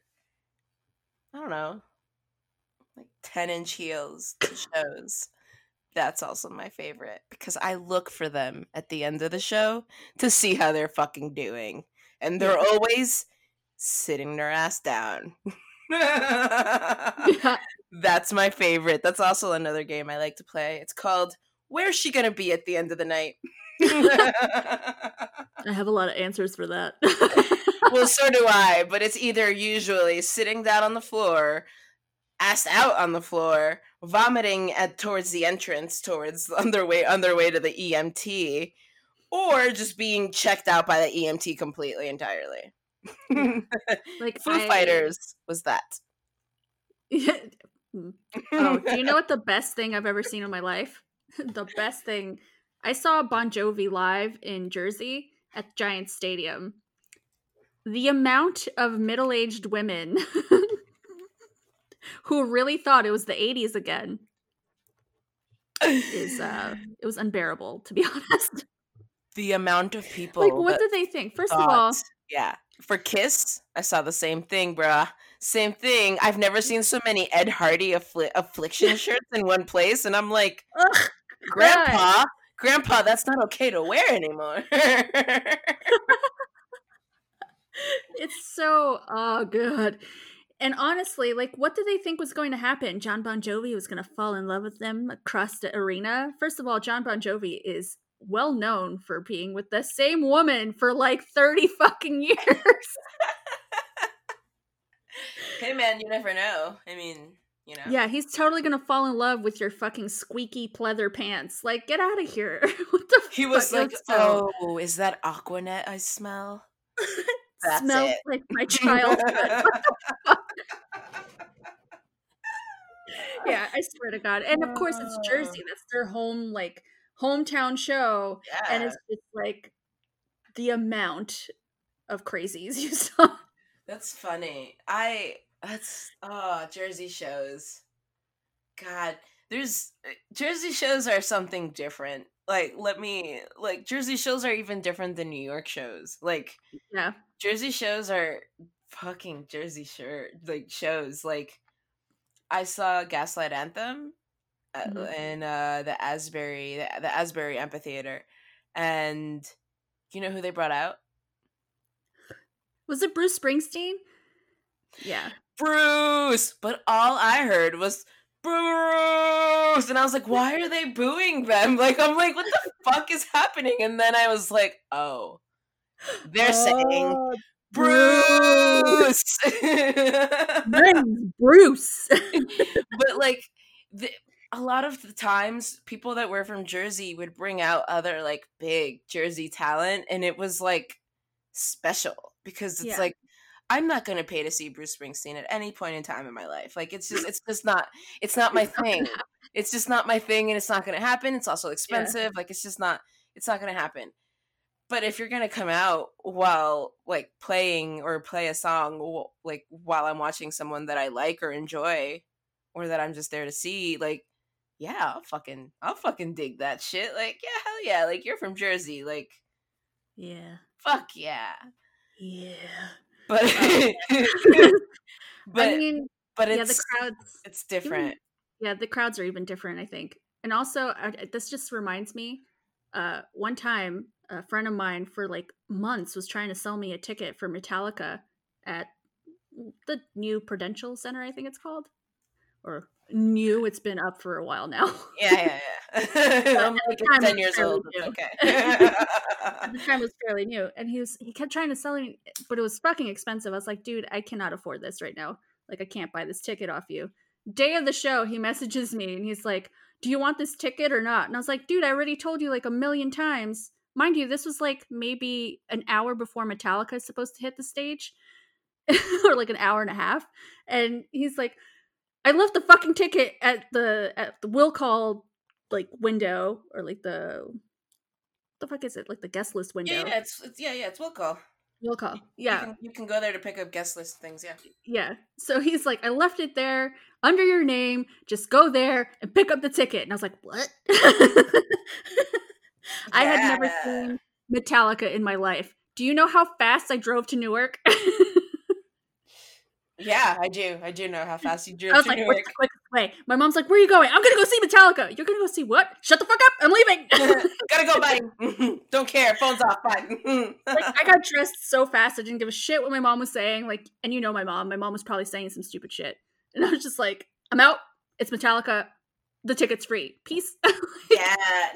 I don't know, like 10-inch heels to shows, that's also my favorite. Because I look for them at the end of the show to see how they're fucking doing. And they're always sitting their ass down. That's my favorite. That's also another game I like to play. It's called Where's She Gonna Be at the End of the Night? I have a lot of answers for that. Well, so do I, but it's either usually sitting down on the floor, ass out on the floor, vomiting towards the entrance, towards on their way to the EMT, or just being checked out by the EMT completely, entirely. Like Foo Fighters was that. Yeah. Oh, do you know what the best thing I've ever seen in my life? The best thing. I saw Bon Jovi live in Jersey at Giant Stadium. The amount of middle-aged women who really thought it was the 80s again is it was unbearable, to be honest. The amount of people. Like, what did they think? First of all. Yeah. For Kiss, I saw the same thing, bruh. Same thing. I've never seen so many Ed Hardy affliction shirts in one place, and I'm like, ugh. Grandpa, that's not okay to wear anymore. It's so, oh, good. And honestly, like, what did they think was going to happen? John Bon Jovi was going to fall in love with them across the arena? First of all, John Bon Jovi is well known for being with the same woman for like 30 fucking years. Hey, man, you never know. I mean, you know. Yeah, he's totally going to fall in love with your fucking squeaky pleather pants. Like, get out of here. What the fuck? He was like, oh, is that Aquanet I smell? That's smells it. Like my childhood. What the fuck? Yeah, I swear to God. And of course, it's Jersey. That's their home, like, hometown show. Yeah. And it's just like the amount of crazies you saw. That's funny. Jersey shows. God, Jersey shows are something different. Like, Jersey shows are even different than New York shows. Like, yeah. Jersey shows are fucking Jersey shows. Like, I saw Gaslight Anthem in the Asbury Amphitheater, and you know who they brought out? Was it Bruce Springsteen? Yeah. Bruce! But all I heard was, Bruce! And I was like, why are they booing them? Like, I'm like, what the fuck is happening? And then I was like, oh. They're saying, Bruce! Bruce! But, like, a lot of the times, people that were from Jersey would bring out other, like, big Jersey talent, and it was like, special because it's like, I'm not going to pay to see Bruce Springsteen at any point in time in my life. Like, it's just not my thing. It's just not my thing, and it's not going to happen. It's also expensive. Like, it's not going to happen. But if you're going to come out while like playing or play a song, like while I'm watching someone that I like or enjoy or that I'm just there to see, like, yeah, I'll fucking dig that shit. Like, yeah, hell yeah. Like, you're from Jersey. Like, yeah. Fuck yeah. Yeah. But, but the crowds, it's different. Yeah, the crowds are even different, I think. And also, this just reminds me, one time a friend of mine for like months was trying to sell me a ticket for Metallica at the new Prudential Center, I think it's called. Or new, it's been up for a while now. Yeah. I'm like 10 years old. Okay. At the time, it was fairly new. And he kept trying to sell me, but it was fucking expensive. I was like, dude, I cannot afford this right now. Like, I can't buy this ticket off you. Day of the show, he messages me and he's like, do you want this ticket or not? And I was like, dude, I already told you like a million times. Mind you, this was like maybe an hour before Metallica is supposed to hit the stage or like an hour and a half. And he's like, I left the fucking ticket at the will call like window or like the fuck is it, like the guest list window? Yeah, it's will call. Will call. Yeah, you can go there to pick up guest list things. Yeah. Yeah. So he's like, I left it there under your name. Just go there and pick up the ticket. And I was like, what? I had never seen Metallica in my life. Do you know how fast I drove to Newark? Yeah, I do know how fast you drove. I was like, what's the quickest way? My mom's like, where are you going? I'm going to go see Metallica. You're going to go see what? Shut the fuck up. I'm leaving. Gotta go, buddy. Don't care. Phone's off. Bye. Like, I got dressed so fast. I didn't give a shit what my mom was saying. Like, and you know my mom. My mom was probably saying some stupid shit. And I was just like, I'm out. It's Metallica. The ticket's free. Peace. Yeah,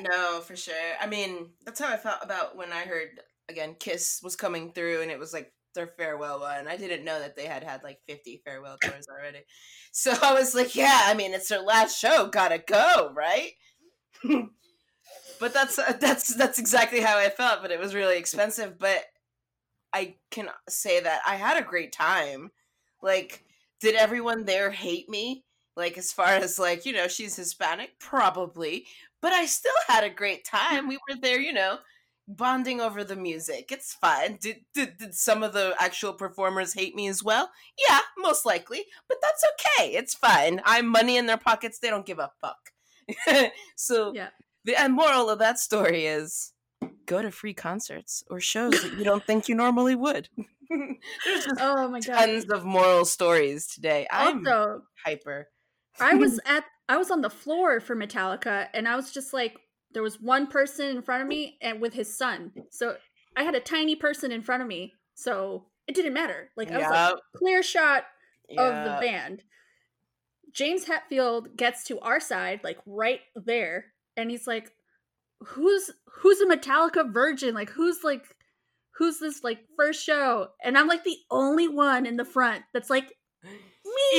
no, for sure. I mean, that's how I felt about when I heard, again, Kiss was coming through and it was like, their farewell one. I didn't know that they had like 50 farewell tours already. So I was like, yeah, I mean, it's their last show, gotta go, right? But that's exactly how I felt, but it was really expensive. But I can say that I had a great time. Like, did everyone there hate me? Like, as far as like, you know, she's Hispanic, probably, but I still had a great time. We were there, you know, bonding over the music. It's fine. Did some of the actual performers hate me as well? Yeah, most likely. But that's okay. It's fine. I'm money in their pockets. They don't give a fuck. So yeah. The moral of that story is go to free concerts or shows that you don't think you normally would. There's just tons of moral stories today. I'm also hyper. I was on the floor for Metallica and I was just like, there was one person in front of me and with his son. So I had a tiny person in front of me. So it didn't matter. Like, I was like, clear shot of the band. James Hetfield gets to our side, like right there. And he's like, who's a Metallica virgin? Like, who's this like first show? And I'm like the only one in the front that's like, me.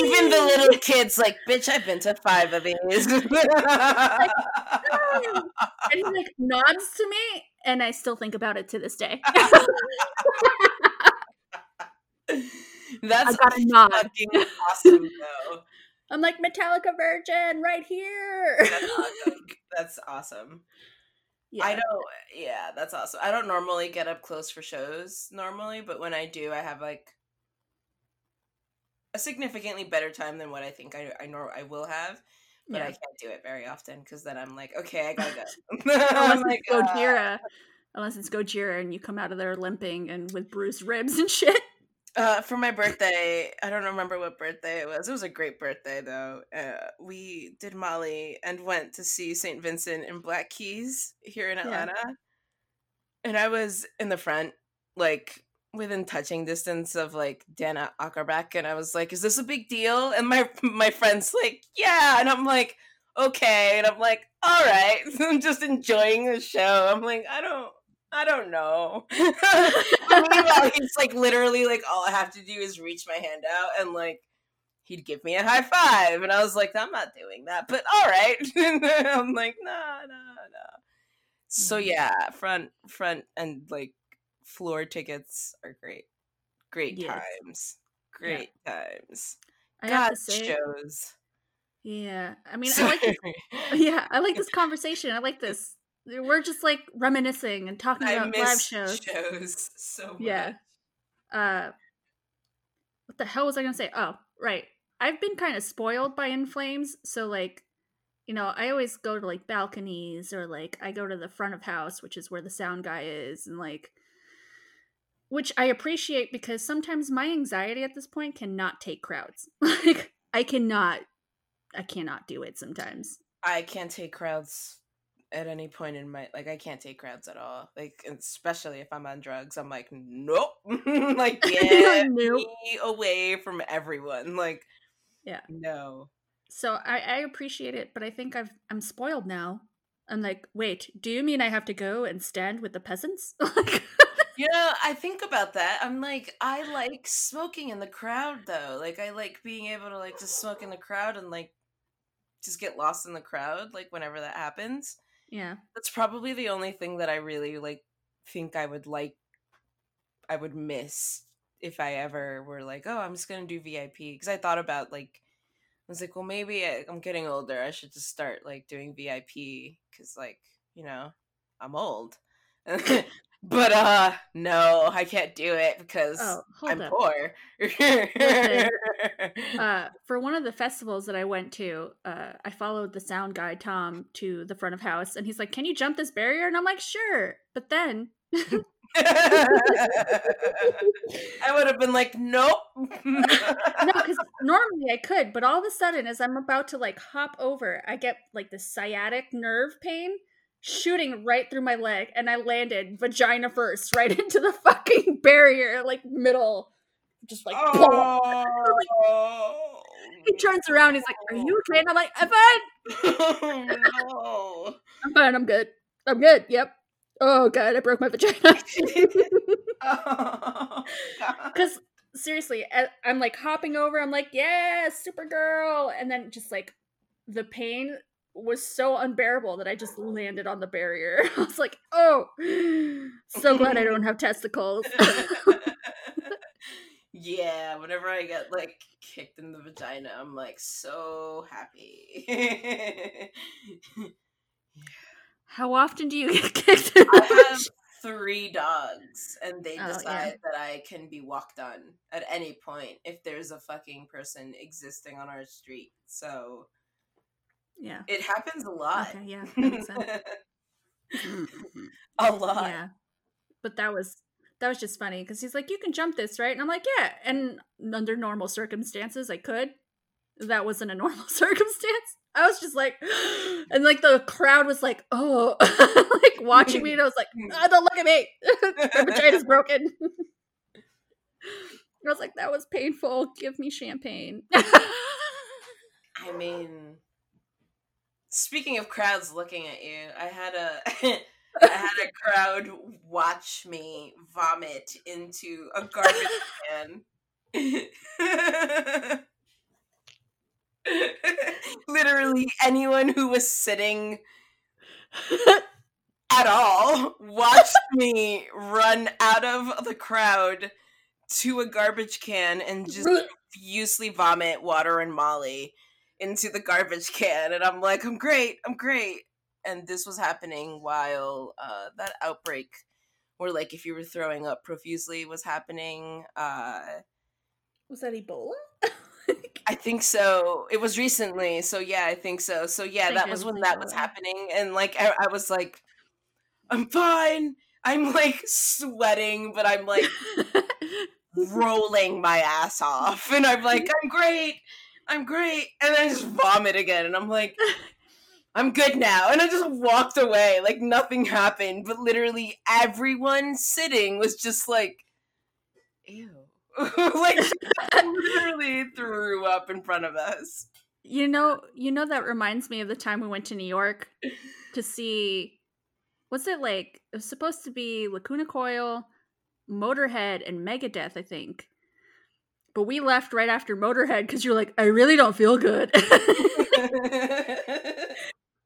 Even the little kid's like, bitch, I've been to 5 of these. Like, oh. And he like nods to me, and I still think about it to this day. That's fucking awesome, though. I'm like, Metallica virgin right here. That's awesome. That's awesome. Yeah. That's awesome. I don't normally get up close for shows normally, but when I do, I have like a significantly better time than what I think I know I will have, but I can't do it very often because then I'm like, okay, I gotta go. Unless it's Gojira and you come out of there limping and with bruised ribs and shit. For my birthday, I don't remember what birthday it was. It was a great birthday though. We did Molly and went to see St. Vincent in Black Keys here in Atlanta, and I was in the front, like, within touching distance of like Dana Ackerback, and I was like, is this a big deal? And my friend's like, yeah, and I'm like, okay, and I'm like, all right. I'm just enjoying the show. I'm like, I don't know. Meanwhile, he's like, literally, like, all I have to do is reach my hand out and like he'd give me a high five, and I was like, I'm not doing that, but all right. I'm like, no. So yeah, front and like floor tickets are great. Great times. God's shows. Yeah. I mean, I like this, I like this conversation. I like this. We're just like reminiscing and talking about live shows. I miss shows so much. Yeah. What the hell was I going to say? Oh, right. I've been kind of spoiled by In Flames. So like, you know, I always go to like balconies, or like I go to the front of house, which is where the sound guy is, and like, which I appreciate, because sometimes my anxiety at this point cannot take crowds. Like I cannot do it sometimes. I can't take crowds at any point in my, like, I can't take crowds at all. Like, especially if I'm on drugs, I'm like, nope. Like, yeah, me away from everyone. Like, yeah, no. So I appreciate it, but I think I'm spoiled now. I'm like, wait, do you mean I have to go and stand with the peasants? You know, I think about that. I'm like, I like smoking in the crowd, though. Like, I like being able to, like, just smoke in the crowd and, like, just get lost in the crowd, like, whenever that happens. Yeah. That's probably the only thing that I really, like, think I would like, I would miss if I ever were like, oh, I'm just going to do VIP. Because I thought about, like, I was like, well, maybe I'm getting older. I should just start, like, doing VIP because, like, you know, I'm old. But no, I can't do it because I'm poor. Listen, for one of the festivals that I went to, I followed the sound guy, Tom, to the front of house, and he's like, can you jump this barrier? And I'm like, sure. But then I would have been like, nope. No, because normally I could, but all of a sudden, as I'm about to like hop over, I get like the sciatic nerve pain shooting right through my leg, and I landed vagina first right into the fucking barrier, like middle, just like, oh. He turns around, he's like, are you okay? And I'm like, I'm fine. Oh, no. I'm fine, I'm good. Yep. Oh god, I broke my vagina. Oh, because seriously, I'm like hopping over, I'm like, yeah, Supergirl, and then just like the pain was so unbearable that I just landed on the barrier. I was like, oh, so glad I don't have testicles. Yeah, whenever I get like kicked in the vagina, I'm like so happy. How often do you get kicked in the vagina? I have 3 dogs, and they decide that I can be walked on at any point if there's a fucking person existing on our street. So yeah, it happens a lot. Okay, yeah, that makes sense. A lot. Yeah, but that was just funny because he's like, "You can jump this, right?" And I'm like, "Yeah." And under normal circumstances, I could. That wasn't a normal circumstance. I was just like, and like the crowd was like, "Oh," like watching me, and I was like, oh, "Don't look at me. My vagina's broken." I was like, "That was painful. Give me champagne." I mean, speaking of crowds looking at you, I had a crowd watch me vomit into a garbage can. Literally anyone who was sitting at all watched me run out of the crowd to a garbage can and just profusely vomit water and Molly into the garbage can, and I'm like, I'm great. And this was happening while that outbreak, or like if you were throwing up profusely, was happening. Was that Ebola? I think so. It was recently, so yeah, I think so. So yeah, that was when that was happening, and like I was like, I'm fine. I'm like sweating, but I'm like rolling my ass off, and I'm like, I'm great. And I just vomit again. And I'm like, I'm good now. And I just walked away like nothing happened. But literally everyone sitting was just like, ew. Like literally threw up in front of us. You know, that reminds me of the time we went to New York to see, what's it like? It was supposed to be Lacuna Coil, Motorhead, and Megadeth, I think. But we left right after Motorhead because you're like, I really don't feel good.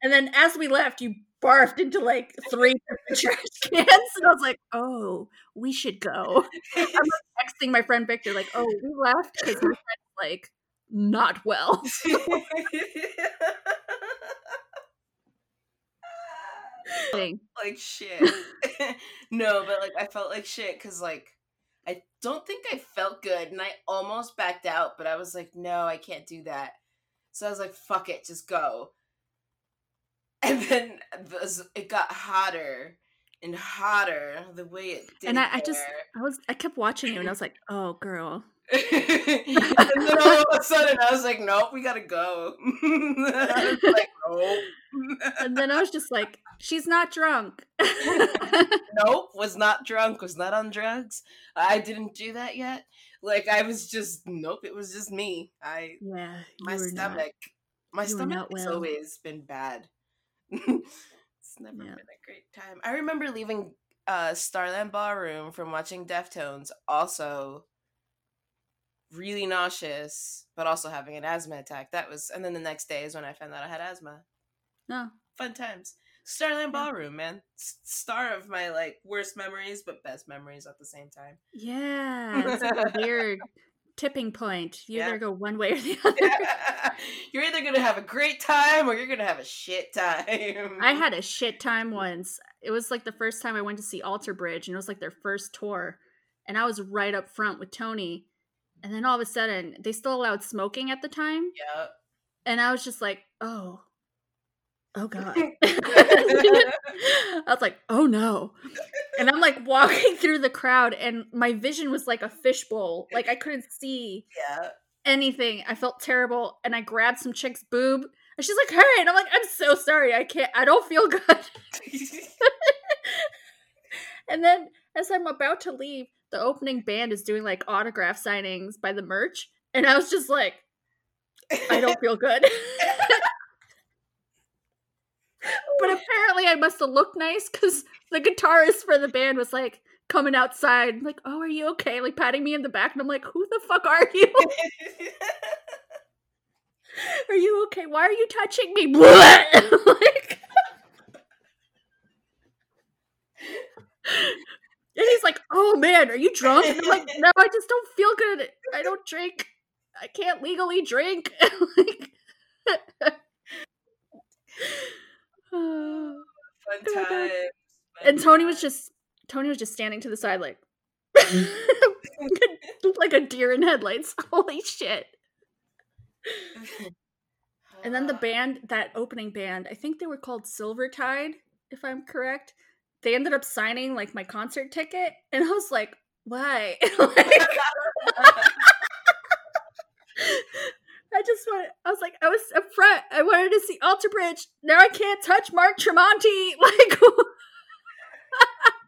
And then as we left, you barfed into like 3 trash cans. And I was like, oh, we should go. I'm like texting my friend Victor, like, oh, we left because my friend's like not well. Like shit. No, but like I felt like shit because like I don't think I felt good and I almost backed out, but I was like, no, I can't do that. So I was like, fuck it, just go. And then it got hotter and hotter the way it did. And I kept watching you and I was like, oh girl. And then all of a sudden I was like, nope, we gotta go. I was like, nope. And then I was just like, she's not drunk. Nope, was not drunk, was not on drugs. I didn't do that yet. Like I was just, nope, it was just me. My stomach has always been bad. It's never been a great time. I remember leaving Starland Ballroom from watching Deftones also really nauseous, but also having an asthma attack. And then the next day is when I found out I had asthma. No. Fun times. Starland Ballroom, man. Star of my like worst memories, but best memories at the same time. Yeah. It's like a weird tipping point. You either go one way or the other. Yeah. You're either going to have a great time or you're going to have a shit time. I had a shit time once. It was like the first time I went to see Alter Bridge and it was like their first tour. And I was right up front with Tony. And then all of a sudden, they still allowed smoking at the time. Yeah. And I was just like, oh God. I was like, oh no. And I'm like walking through the crowd and my vision was like a fishbowl. Like I couldn't see anything. I felt terrible. And I grabbed some chick's boob and she's like, hurry. And I'm like, I'm so sorry. I don't feel good. And then as I'm about to leave, the opening band is doing like autograph signings by the merch. And I was just like, I don't feel good. But apparently I must have looked nice because the guitarist for the band was like coming outside. I'm like, oh, are you okay? Like patting me in the back. And I'm like, who the fuck are you? Are you okay? Why are you touching me? Like, and he's like, oh man, are you drunk? And I'm like, no, I just don't feel good. I don't drink. I can't legally drink. Like, fun time. Fun and Tony was just standing to the side like like a deer in headlights. Holy shit. And then the band, that opening band, I think they were called Silvertide, if I'm correct. They ended up signing, like, my concert ticket. And I was like, why? Like, I was up front. I wanted to see Alter Bridge. Now I can't touch Mark Tremonti. Like,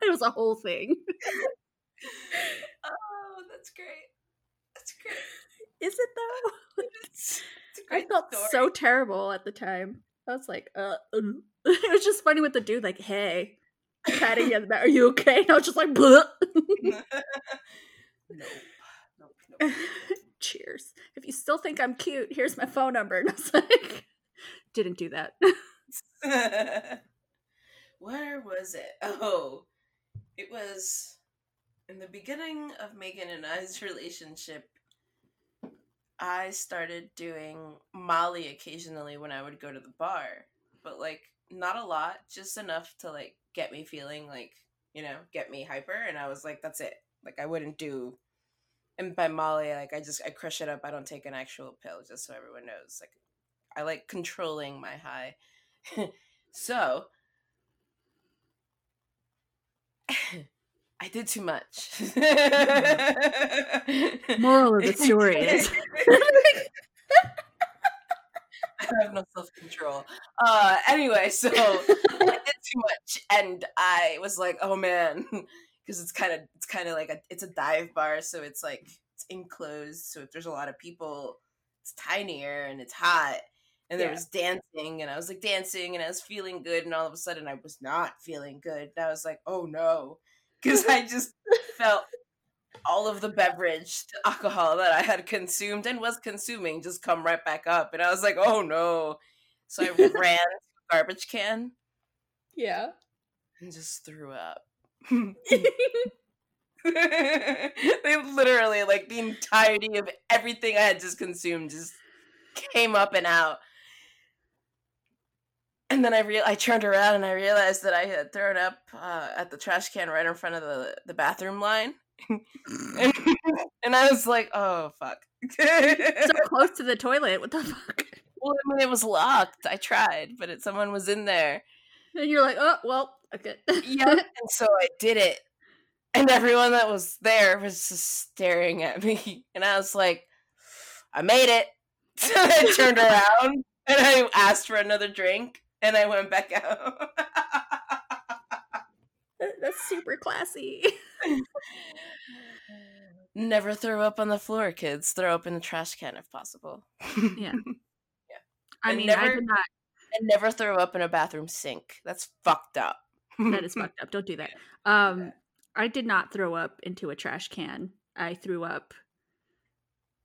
it was a whole thing. Oh, that's great. That's great. Is it, though? It's a great I felt story. So terrible at the time. I was like, It was just funny with the dude, like, hey. Patty, are you okay? And I was just like, nope. Cheers. If you still think I'm cute, here's my phone number. And I was like, didn't do that. Where was it? Oh, it was in the beginning of Megan and I's relationship. I started doing Molly occasionally when I would go to the bar, but like not a lot, just enough to like get me feeling like, you know, get me hyper. And I was like, that's it. Like I wouldn't do, and by Molly, like I crush it up. I don't take an actual pill, just so everyone knows. Like I like controlling my high. So I did too much. Moral of the story is I have no self-control. Anyway, so I did too much, and I was like, "Oh man," because it's kind of like it's a dive bar, so it's like it's enclosed. So if there's a lot of people, it's tinier and it's hot, and there was dancing, and I was like dancing, and I was feeling good, and all of a sudden I was not feeling good, and I was like, "Oh no," because I just felt all of the beverage, the alcohol that I had consumed and was consuming just come right back up. And I was like, oh no. So I ran to a garbage can Yeah. And just threw up. They literally, like, the entirety of everything I had just consumed just came up and out. And then I turned around and I realized that I had thrown up at the trash can right in front of the bathroom line. And I was like, oh, fuck. So close to the toilet. What the fuck? Well, I mean, it was locked. I tried, but someone was in there. And you're like, oh, well, okay. Yeah, and so I did it. And everyone that was there was just staring at me. And I was like, I made it. So I turned around and I asked for another drink. And I went back out. That's super classy. Never throw up on the floor, kids. Throw up in the trash can if possible. Yeah. I never throw up in a bathroom sink. That's fucked up. That is fucked up. Don't do that. I did not throw up into a trash can. I threw up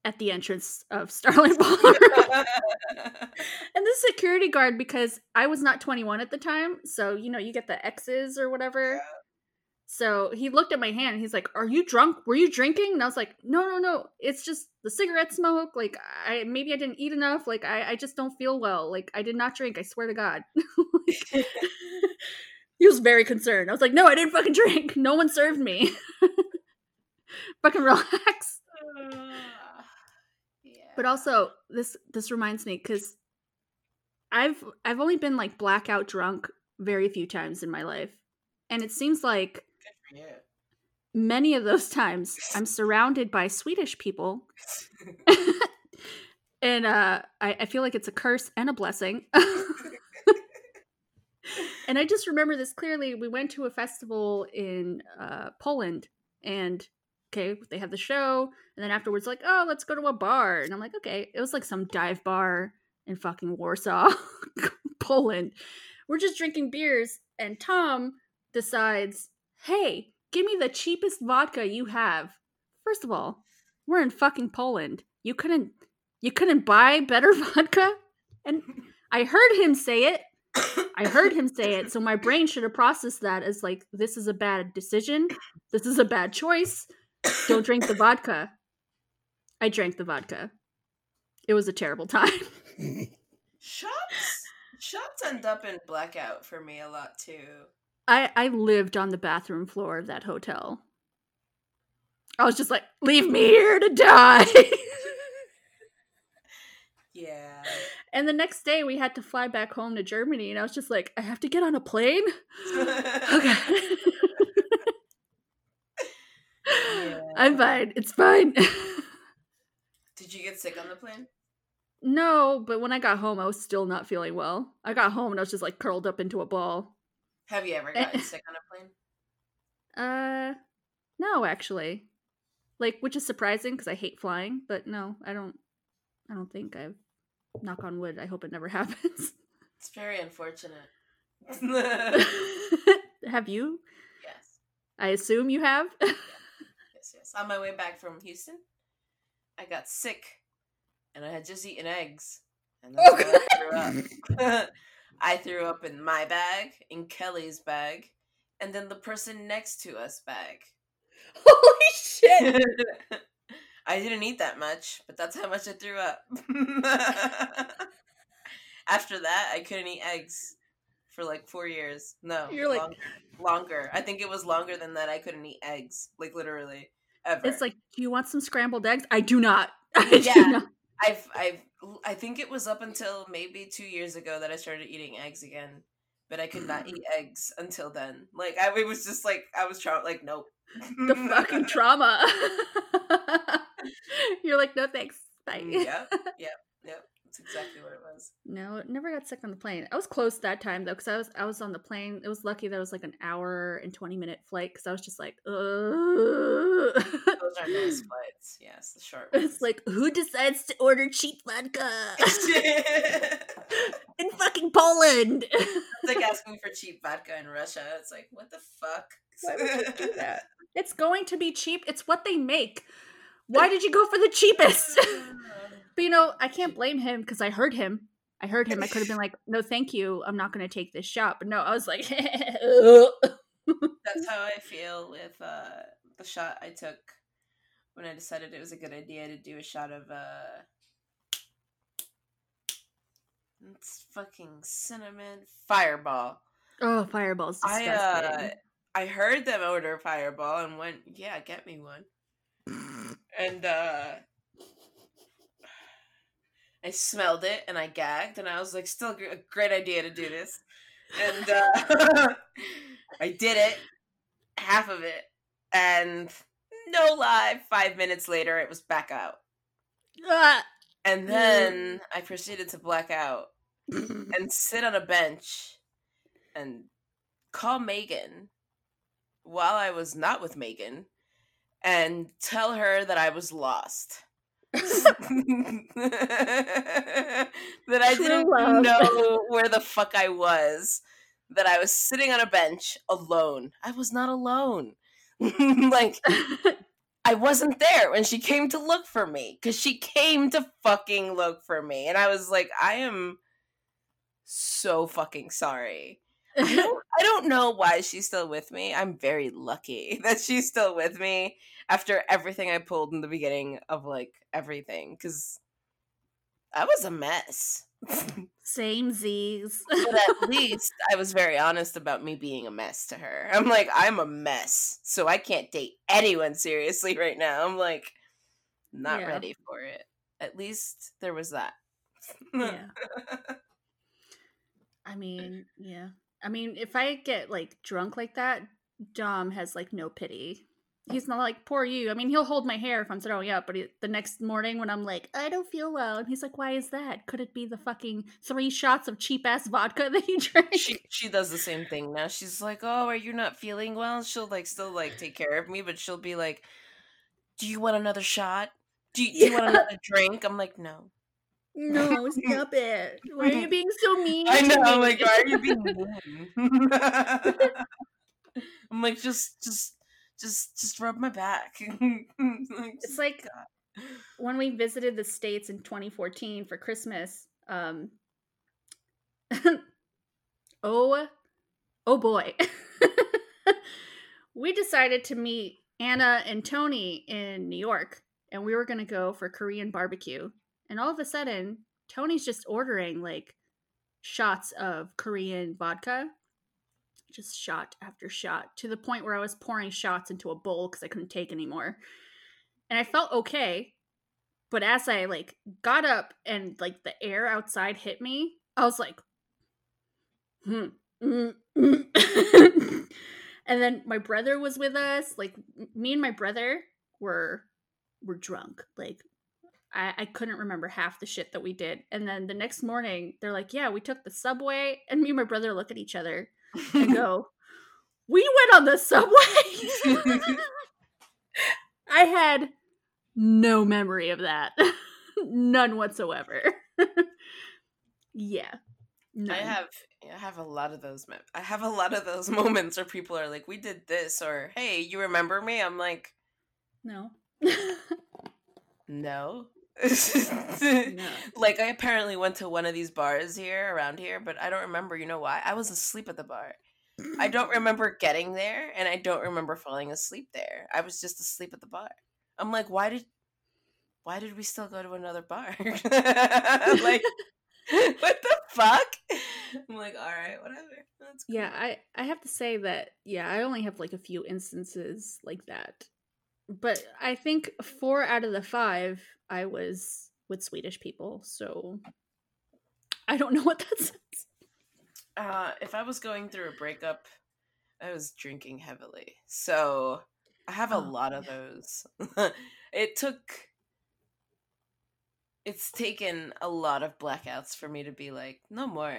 at the entrance of Starland Ballroom. And the security guard, because I was not 21 at the time, so, you know, you get the X's or whatever. Yeah. So he looked at my hand and he's like, are you drunk? Were you drinking? And I was like, no. It's just the cigarette smoke. Like, maybe I didn't eat enough. Like, I just don't feel well. Like, I did not drink. I swear to God. Like, he was very concerned. I was like, no, I didn't fucking drink. No one served me. Fucking relax. But also, this reminds me, because I've only been, like, blackout drunk very few times in my life. And it seems like many of those times I'm surrounded by Swedish people. And I feel like it's a curse and a blessing. And I just remember this clearly. We went to a festival in Poland, and okay, they had the show, and then afterwards, like, oh, let's go to a bar. And I'm like, okay. It was like some dive bar in fucking Warsaw, Poland. We're just drinking beers, and Tom decides, hey, give me the cheapest vodka you have. First of all, we're in fucking Poland. You couldn't buy better vodka? And I heard him say it. So my brain should have processed that as, like, this is a bad decision. This is a bad choice. Don't drink the vodka. I drank the vodka. It was a terrible time. Shots end up in blackout for me a lot, too. I lived on the bathroom floor of that hotel. I was just like, leave me here to die. Yeah. And the next day we had to fly back home to Germany, and I was just like, I have to get on a plane? Okay. Yeah. I'm fine. It's fine. Did you get sick on the plane? No, but when I got home, I was still not feeling well. I got home and I was just, like, curled up into a ball. Have you ever gotten sick on a plane? No, actually. Like, which is surprising because I hate flying, but no, I don't think I've, knock on wood, I hope it never happens. It's very unfortunate. Have you? Yes. I assume you have? Yeah. Yes. On my way back from Houston, I got sick, and I had just eaten eggs, and that's why I threw up. I threw up in my bag, in Kelly's bag, and then the person next to us bag. Holy shit! I didn't eat that much, but that's how much I threw up. After that, I couldn't eat eggs for like 4 years. No, you're like longer. I think it was longer than that. I couldn't eat eggs, like literally ever. It's like, do you want some scrambled eggs? I do not. I do not. I think it was up until maybe 2 years ago that I started eating eggs again, but I could not eat eggs until then. Like it was just like I was like, nope. The fucking trauma. You're like, no thanks, bye. Yep. That's exactly what it was. No, never got sick on the plane. I was close that time though, because I was on the plane. It was lucky that it was like an hour and 20-minute flight, because I was just like, ugh. Those are nice flights. Yes, the short ones. It's like, who decides to order cheap vodka in fucking Poland? It's like asking for cheap vodka in Russia. It's like, what the fuck? Why would you do that? It's going to be cheap. It's what they make. Why did you go for the cheapest? But, you know, I can't blame him because I heard him. I heard him. I could have been like, no, thank you. I'm not going to take this shot. But no, I was like. That's how I feel with the shot I took when I decided it was a good idea to do a shot of. It's fucking cinnamon fireball. Oh, fireball's disgusting. I heard them order fireball and went, yeah, get me one. And I smelled it and I gagged and I was like, still a great idea to do this. And I did it, half of it. And no lie, 5 minutes later, it was back out. And then I proceeded to black out and sit on a bench and call Megan while I was not with Megan and tell her that I was lost. That I didn't know where the fuck I was. That I was sitting on a bench alone. I was not alone. Like... I wasn't there when she came to look for me, because she came to fucking look for me. And I was like, I am so fucking sorry. I don't know why she's still with me. I'm very lucky that she's still with me after everything I pulled in the beginning of, like, everything, because I was a mess. Same Z's. But at least I was very honest about me being a mess to her. I'm like, I'm a mess, so I can't date anyone seriously right now. I'm like, not ready for it. At least there was that. Yeah. I mean, yeah. I mean, if I get, like, drunk like that, Dom has, like, no pity. He's not like, poor you. I mean, he'll hold my hair if I'm throwing up, but the next morning when I'm like, I don't feel well, and he's like, why is that? Could it be the fucking 3 shots of cheap-ass vodka that you drank? She does the same thing now. She's like, oh, are you not feeling well? She'll, like, still, like, take care of me, but she'll be like, do you want another shot? Do you want another drink? I'm like, no. No, stop it. Why are you being so mean? I know, I'm like, why are you being mean? I'm like, just rub my back. It's like God. When we visited the States in 2014 for Christmas. Oh boy. We decided to meet Anna and Tony in New York, and we were going to go for Korean barbecue. And all of a sudden, Tony's just ordering, like, shots of Korean vodka. Just shot after shot, to the point where I was pouring shots into a bowl because I couldn't take anymore. And I felt okay, but as I, like, got up and, like, the air outside hit me, I was like, And then my brother was with us. Like, me and my brother were drunk. Like, I couldn't remember half the shit that we did. And then the next morning, they're like, yeah, we took the subway. And me and my brother look at each other. I go, we went on the subway. I had no memory of that. None whatsoever. Yeah. None. I have a lot of those moments where people are like, we did this, or hey, you remember me? I'm like, no. No. No. Like, I apparently went to one of these bars around here, but I don't remember. You know why? I was asleep at the bar. I don't remember getting there, and I don't remember falling asleep there. I was just asleep at the bar. I'm like, why did we still go to another bar? Like, what the fuck? I'm like, all right, whatever. That's cool. Yeah, I have to say that, yeah, I only have, like, a few instances like that. But I think 4 out of the 5, I was with Swedish people, so I don't know what that says. If I was going through a breakup, I was drinking heavily. So I have a lot of those. It's taken a lot of blackouts for me to be like, no more.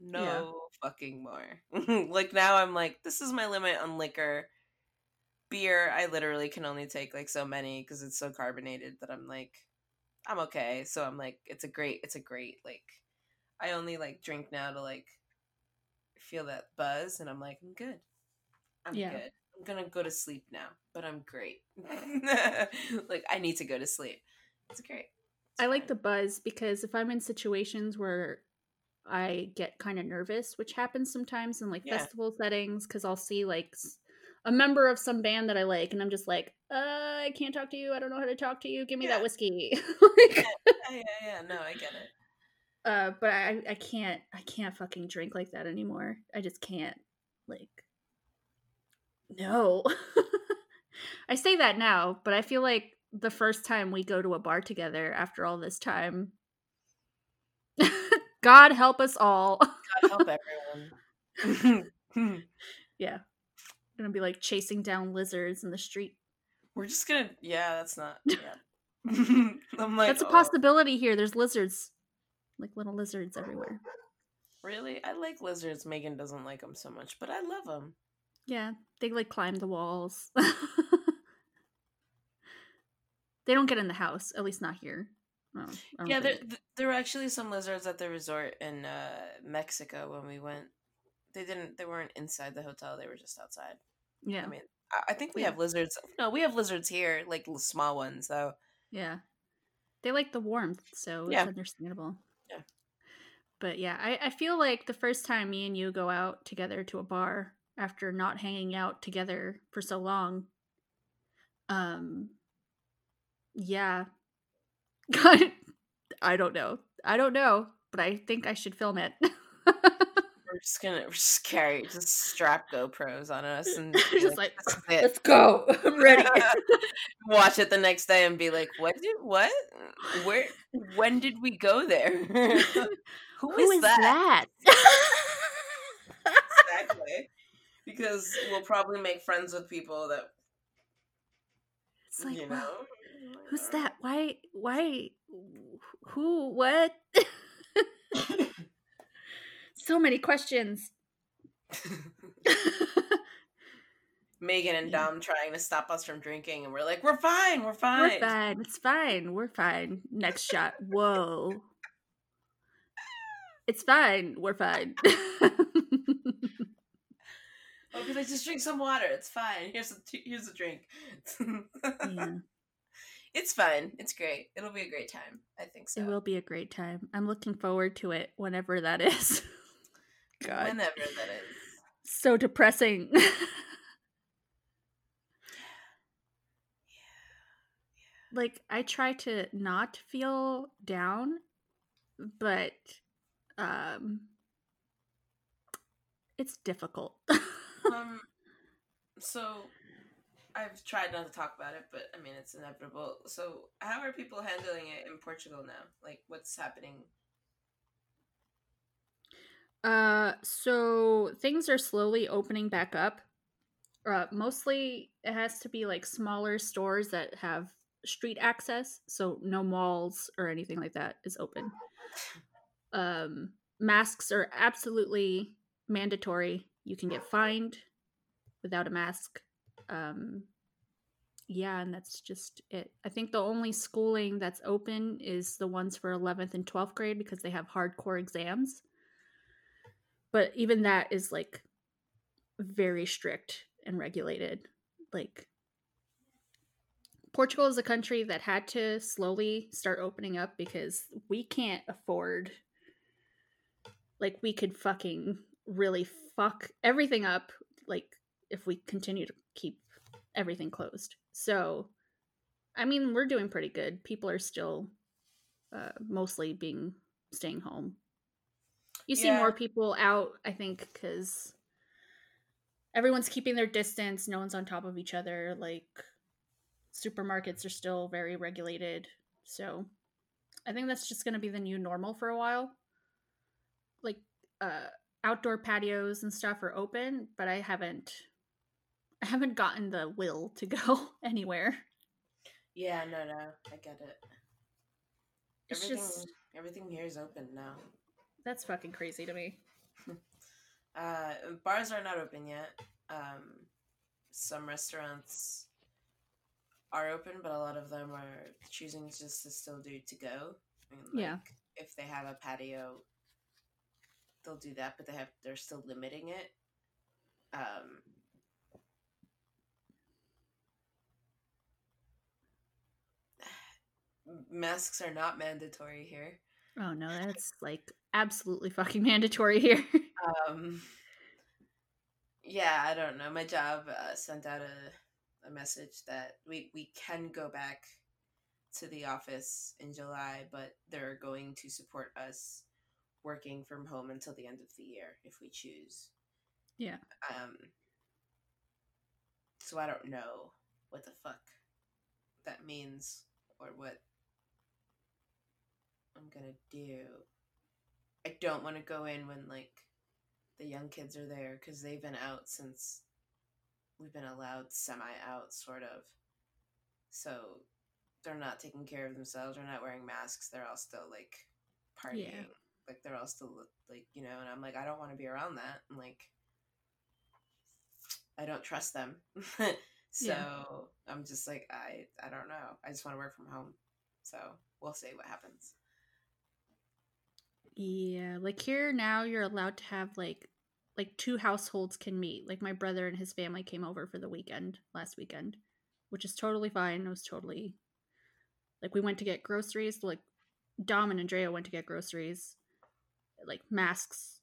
No fucking more. Like, now I'm like, this is my limit on liquor. Beer, I literally can only take, like, so many because it's so carbonated that I'm like, I'm okay. So I'm like, it's a great, like, I only, like, drink now to, like, feel that buzz, and I'm like, I'm good. I'm good. I'm gonna go to sleep now, but I'm great. Like, I need to go to sleep. It's great. I like the buzz, because if I'm in situations where I get kind of nervous, which happens sometimes in like festival settings, because I'll see like a member of some band that I like, and I'm just like, I can't talk to you. I don't know how to talk to you. Give me that whiskey. No, I get it. But I can't fucking drink like that anymore. I just can't. Like, no. I say that now, but I feel like the first time we go to a bar together after all this time, God help us all. God help everyone. Yeah. I'm gonna be like chasing down lizards in the street. We're just gonna, that's not. Yeah. I'm like, that's a possibility here. There's lizards, like little lizards everywhere. Really? I like lizards. Megan doesn't like them so much, but I love them. Yeah, they like climb the walls. They don't get in the house, at least not here. Yeah, there were actually some lizards at the resort in Mexico when we went. They weren't inside the hotel. They were just outside. Yeah. I mean, I think we have lizards. No, we have lizards here, like small ones, though. Yeah. They like the warmth, so it's understandable. Yeah. But yeah, I feel like the first time me and you go out together to a bar after not hanging out together for so long, God, I don't know, but I think I should film it. We're just carry, just strap GoPros on us and just like let's go. I'm ready. Watch it the next day and be like, where, when did we go there? Who is that? Exactly. Because we'll probably make friends with people that, it's like, you know. Wow. Who's that? Why? Who? What? So many questions. Megan and Dom trying to stop us from drinking, and we're like, we're fine. It's fine. We're fine. Next shot. Whoa. It's fine. We're fine. Oh, because I just drink some water. It's fine. Here's a drink. Yeah. It's fun. It's great. It'll be a great time. I think so. It will be a great time. I'm looking forward to it whenever that is. God. Whenever that is. So depressing. Yeah. Yeah. Like, I try to not feel down, but it's difficult. So I've tried not to talk about it, but I mean, it's inevitable. So how are people handling it in Portugal now? Like, what's happening? So things are slowly opening back up. Mostly it has to be like smaller stores that have street access. So no malls or anything like that is open. Masks are absolutely mandatory. You can get fined without a mask. And that's just it. I think the only schooling that's open is the ones for 11th and 12th grade, because they have hardcore exams. But even that is like very strict and regulated. Like, Portugal is a country that had to slowly start opening up, because we can't afford, like, we could fucking really fuck everything up, like, if we continue to keep everything closed. So, I mean, we're doing pretty good. People are still mostly staying home. You see more people out, I think, because everyone's keeping their distance. No one's on top of each other. Like, supermarkets are still very regulated. So, I think that's just going to be the new normal for a while. Like, outdoor patios and stuff are open, but I haven't gotten the will to go anywhere. Yeah, no, I get it. It's everything here is open now. That's fucking crazy to me. Bars are not open yet. Some restaurants are open, but a lot of them are choosing just to still do to go. I mean, like, if they have a patio, they'll do that, but they're still limiting it. masks are not mandatory here. Oh no, that's like absolutely fucking mandatory here. Yeah, I don't know. My job sent out a message that we can go back to the office in July, but they're going to support us working from home until the end of the year if we choose. Yeah. So I don't know what the fuck that means or what I'm gonna do. I don't want to go in when, like, the young kids are there, because they've been out since we've been allowed semi-out, sort of. So they're not taking care of themselves. They're not wearing masks. They're all still, like, partying. Yeah. Like, they're all still, like, you know, and I'm like, I don't want to be around that. And, like, I don't trust them. So yeah. I'm just like, I don't know. I just want to work from home. So we'll see what happens. Yeah, like here now you're allowed to have like two households can meet. Like my brother and his family came over for the weekend last weekend, which is totally fine. It was totally like we went to get groceries. Like Dom and Andrea went to get groceries, like masks,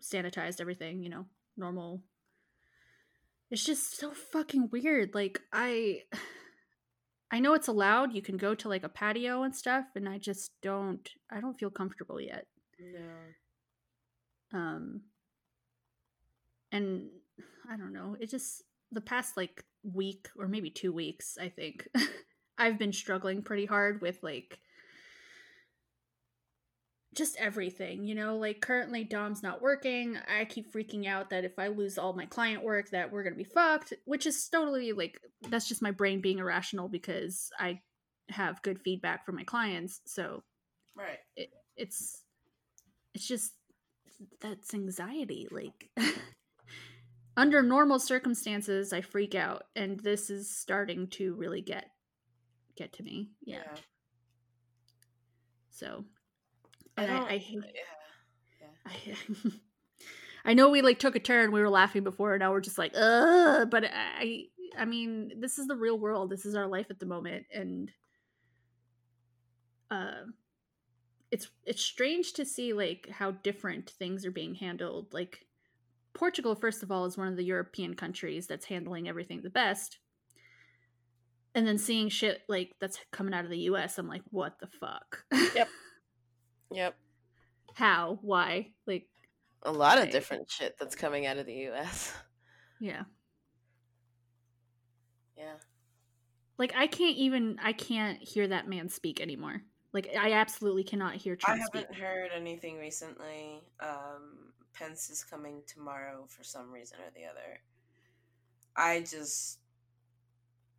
sanitized everything, you know, normal. It's just so fucking weird. Like I know it's allowed. You can go to like a patio and stuff, and I just don't feel comfortable yet. No. And I don't know. It just, the past like week or maybe 2 weeks, I think, I've been struggling pretty hard with like just everything, you know, like currently Dom's not working. I keep freaking out that if I lose all my client work that we're going to be fucked, which is totally like, that's just my brain being irrational because I have good feedback from my clients. So right. It's just, that's anxiety. Like under normal circumstances, I freak out, and this is starting to really get to me. Yeah. So and I hate. Yeah. I know we like took a turn. We were laughing before, and now we're just like, ugh. But I mean, this is the real world. This is our life at the moment, and it's strange to see like how different things are being handled. Like Portugal, first of all, is one of the European countries that's handling everything the best, and then seeing shit like that's coming out of the U.S., I'm like, what the fuck? Yep. Yep. How? Why? Like a lot of different shit that's coming out of the U.S. Yeah. Yeah. Like I can't hear that man speak anymore. Like I absolutely cannot hear Trump speak. I haven't heard anything recently. Pence is coming tomorrow for some reason or the other. I just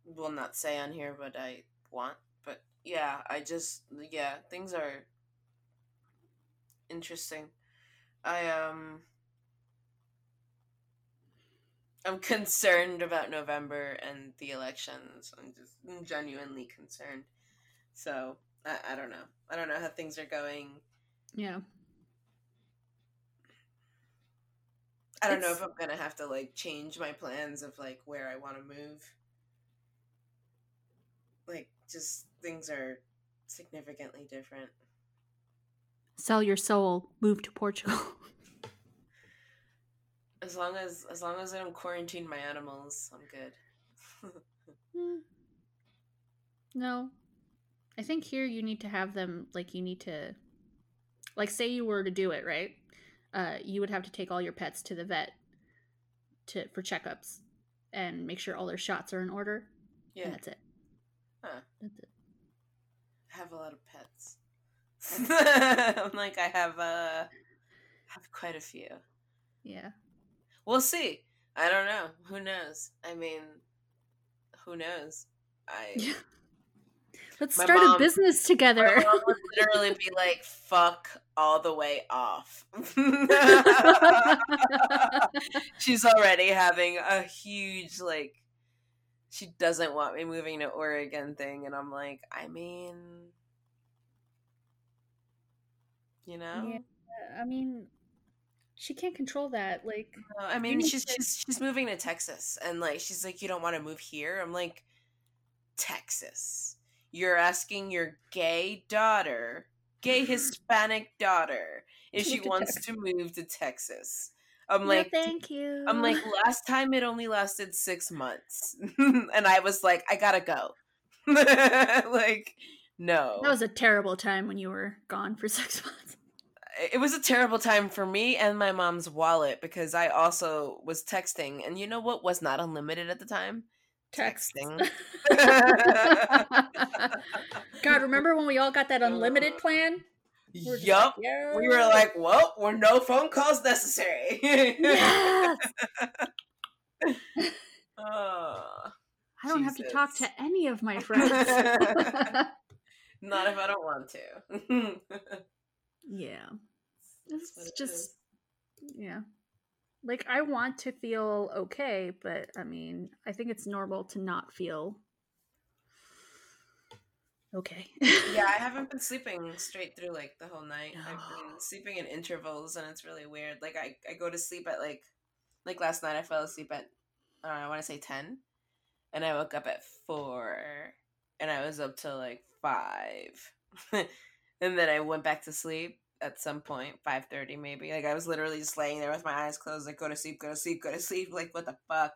will not say on here what I want, but yeah, things are interesting. I'm concerned about November and the elections. I'm just genuinely concerned. So I don't know. I don't know how things are going. Yeah. I don't know if I'm gonna have to like change my plans of like where I want to move. Like, just things are significantly different. Sell your soul, move to Portugal. As long as I don't quarantine my animals, I'm good. No. I think here you need to have them, like you need to, like say you were to do it, right? You would have to take all your pets to the vet for checkups and make sure all their shots are in order. Yeah. And that's it. Huh. That's it. I have a lot of pets. I'm like, I have quite a few. Yeah. We'll see. I don't know. Who knows? I mean, who knows? Yeah. Let's start a business together. My mom would literally be like, fuck all the way off. She's already having a huge, like, she doesn't want me moving to Oregon thing. And I'm like, I mean... You know, yeah, I mean, she can't control that. Like, no, I mean, she's moving to Texas, and like, she's like, you don't want to move here. I'm like, Texas, you're asking your gay daughter, gay Hispanic daughter, if she wants to move to Texas. I'm like, no, thank you. I'm like, last time it only lasted 6 months. And I was like, I gotta go. Like, no. That was a terrible time when you were gone for 6 months. It was a terrible time for me and my mom's wallet, because I also was texting. And you know what was not unlimited at the time? Texting. God, remember when we all got that unlimited plan? Yup. Like, we were like, well, we're no phone calls necessary. Yes! I don't have to talk to any of my friends. Not if I don't want to. Yeah. It's just, yeah. Like, I want to feel okay, but I mean, I think it's normal to not feel okay. Yeah, I haven't been sleeping straight through, like, the whole night. Oh. I've been sleeping in intervals, and it's really weird. Like, I go to sleep at, like, last night I fell asleep at, I want to say 10, and I woke up at 4, and I was up till, like, 5. And then I went back to sleep at some point, 5:30 maybe. Like, I was literally just laying there with my eyes closed, like, go to sleep, go to sleep, go to sleep. Like, what the fuck?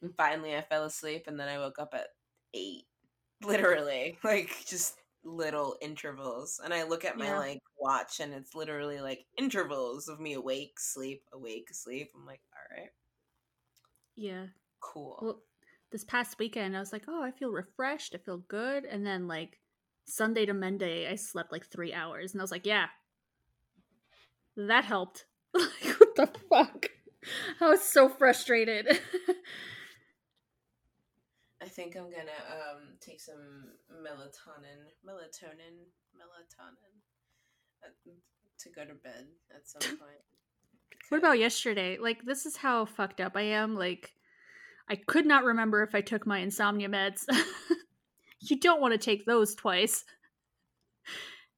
And finally I fell asleep, and then I woke up at 8. Literally. Like, just little intervals. And I look at my, like, watch, and it's literally, like, intervals of me awake, sleep, awake, sleep. I'm like, all right. Yeah. Cool. Well, this past weekend, I was like, oh, I feel refreshed. I feel good. And then, like, Sunday to Monday, I slept like 3 hours, and I was like, yeah, that helped. Like, what the fuck? I was so frustrated. I think I'm gonna take some melatonin to go to bed at some point. What about yesterday? Like, this is how fucked up I am. Like, I could not remember if I took my insomnia meds. You don't want to take those twice.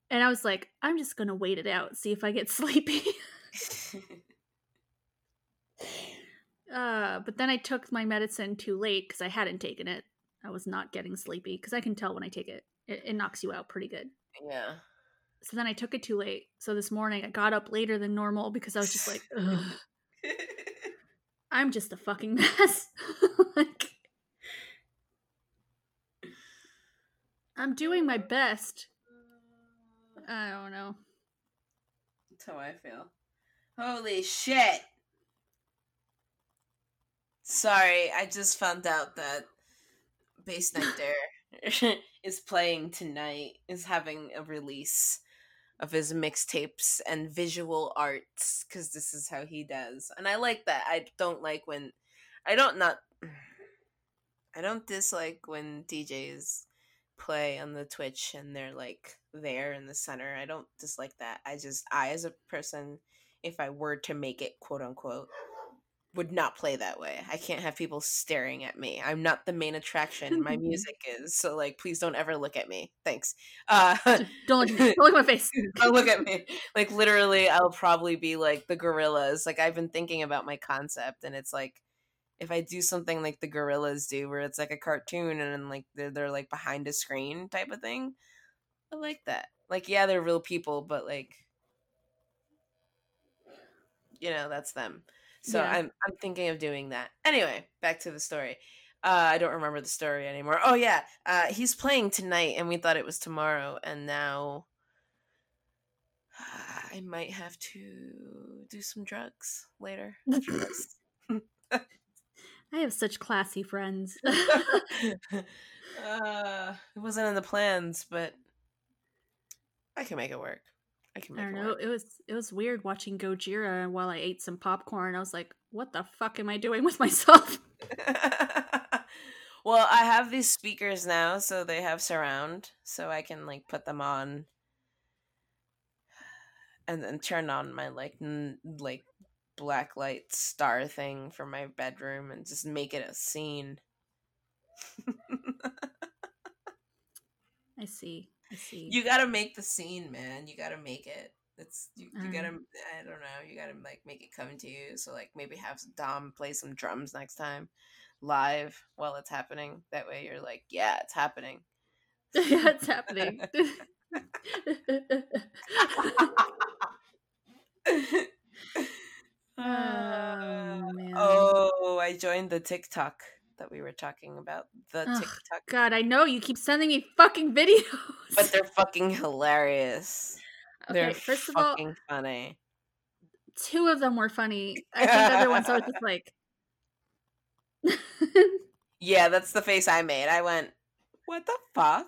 And I was like, I'm just going to wait it out, see if I get sleepy. But then I took my medicine too late because I hadn't taken it. I was not getting sleepy because I can tell when I take it. It knocks you out pretty good. Yeah. So then I took it too late. So this morning I got up later than normal because I was just like, ugh. I'm just a fucking mess. Like, I'm doing my best. I don't know. That's how I feel. Holy shit. Sorry, I just found out that Bass Night Dare is playing tonight, is having a release of his mixtapes and visual arts, because this is how he does. And I like that. I don't like when... I don't dislike when DJs play on the Twitch and they're like there in the center. I don't dislike that. I as a person, if I were to make it, quote unquote, would not play that way. I can't have people staring at me. I'm not the main attraction. My music is. So, like, please don't ever look at me. Thanks. Don't look at me. Don't look at my face. Don't look at me. Like, literally, I'll probably be like the Gorillas. Like, I've been thinking about my concept, and it's like, if I do something like the Gorillas do, where it's like a cartoon and then, like, they're like behind a screen type of thing, I like that. Like, yeah, they're real people, but, like, you know, that's them. So yeah. I'm thinking of doing that. Anyway, back to the story. I don't remember the story anymore. Oh yeah, he's playing tonight, and we thought it was tomorrow, and now I might have to do some drugs later. I have such classy friends. It wasn't in the plans, but I can make it work. I don't know. It was weird watching Gojira while I ate some popcorn. I was like, what the fuck am I doing with myself? Well, I have these speakers now, so they have surround, so I can, like, put them on and then turn on my, like, black light star thing for my bedroom and just make it a scene. I see. You gotta make the scene, man. You gotta make it. You gotta, I don't know, you gotta, like, make it come to you. So, like, maybe have Dom play some drums next time live while it's happening. That way you're like, yeah, it's happening. Yeah, it's happening. Man. Oh, I joined the TikTok that we were talking about. TikTok. God, I know. You keep sending me fucking videos. But they're fucking hilarious. Okay, they're first of all, fucking funny. Two of them were funny. I think the other ones I was just like... Yeah, that's the face I made. I went, what the fuck?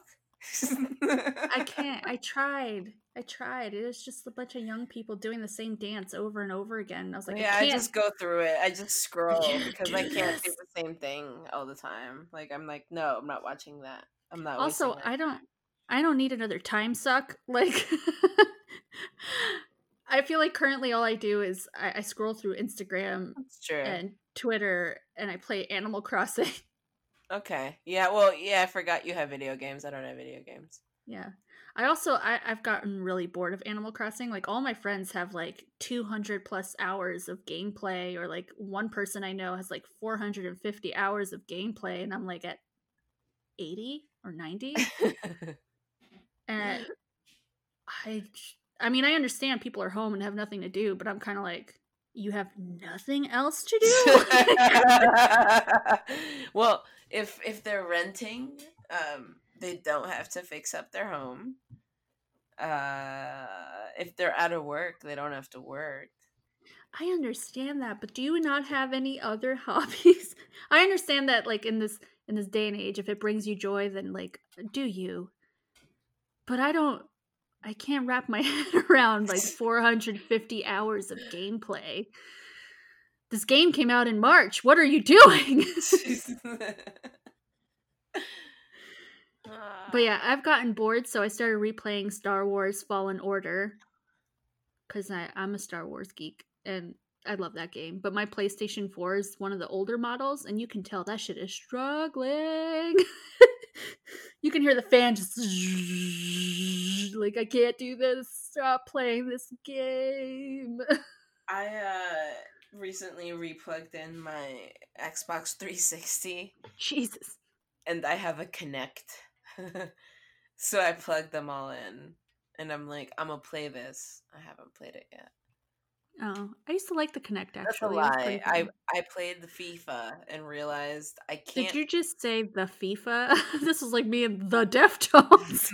I can't. I tried. It was just a bunch of young people doing the same dance over and over again. I was like, yeah, I just go through it. I just scroll because I can't do the same thing all the time. Like, I'm like, no, I'm not watching that. I'm not. Also, I don't need another time suck. Like, I feel like currently all I do is I scroll through Instagram and Twitter and I play Animal Crossing. Okay. Yeah. Well, yeah, I forgot you have video games. I don't have video games. Yeah. I also, I've gotten really bored of Animal Crossing. Like, all my friends have, like, 200 plus hours of gameplay, or, like, one person I know has, like, 450 hours of gameplay, and I'm, like, at 80 or 90. And I mean, I understand people are home and have nothing to do, but I'm kind of like, you have nothing else to do? Well, if they're renting... They don't have to fix up their home. If they're out of work, they don't have to work. I understand that, but do you not have any other hobbies? I understand that, like, in this day and age, if it brings you joy, then, like, do you. But I can't wrap my head around, like, 450 hours of gameplay. This game came out in March. What are you doing? But yeah, I've gotten bored, so I started replaying Star Wars Fallen Order, because I'm a Star Wars geek, and I love that game. But my PlayStation 4 is one of the older models, and you can tell that shit is struggling. You can hear the fan just... like, I can't do this. Stop playing this game. I recently replugged in my Xbox 360. Jesus. And I have a Kinect. So I plugged them all in, and I'm like, I'm gonna play this. I haven't played it yet. Oh, I used to like the Kinect, actually. That's a lie. I played the FIFA and realized I can't. Did you just say the FIFA? This was like me and the Deftones.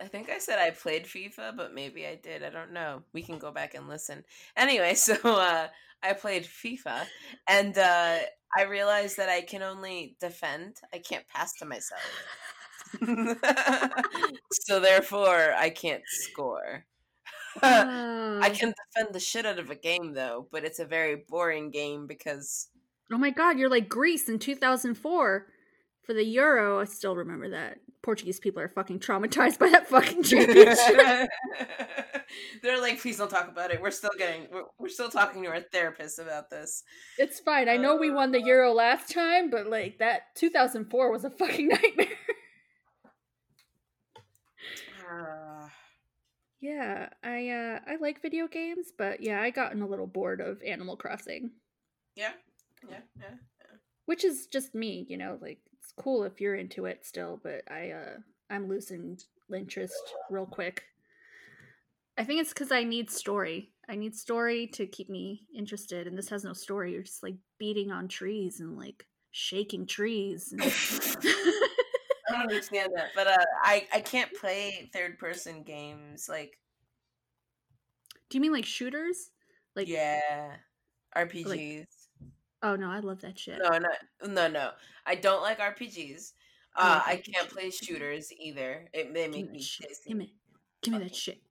I think I said I played FIFA, but maybe I did. I don't know. We can go back and listen. Anyway, so I played FIFA, and I realized that I can only defend. I can't pass to myself. So therefore, I can't score. I can defend the shit out of a game, though, but it's a very boring game because... Oh my god, you're like Greece in 2004 for the Euro. I still remember that. Portuguese people are fucking traumatized by that fucking championship. They're like, please don't talk about it. We're still talking to our therapist about this. It's fine. I know we won the Euro last time, but like that 2004 was a fucking nightmare. Yeah, I like video games, but yeah, I gotten a little bored of Animal Crossing. Yeah. Which is just me, you know, like, it's cool if you're into it still, but I'm losing interest real quick. I think it's because I need story. I need story to keep me interested, and this has no story. You're just, like, beating on trees and, like, shaking trees. And... I don't understand that, but I can't play third-person games, like... Do you mean, like, shooters? Like, yeah, RPGs. Like... Oh, no, I love that shit. No. I don't like RPGs. I can't play shooters either. They make me crazy. Give me that shit.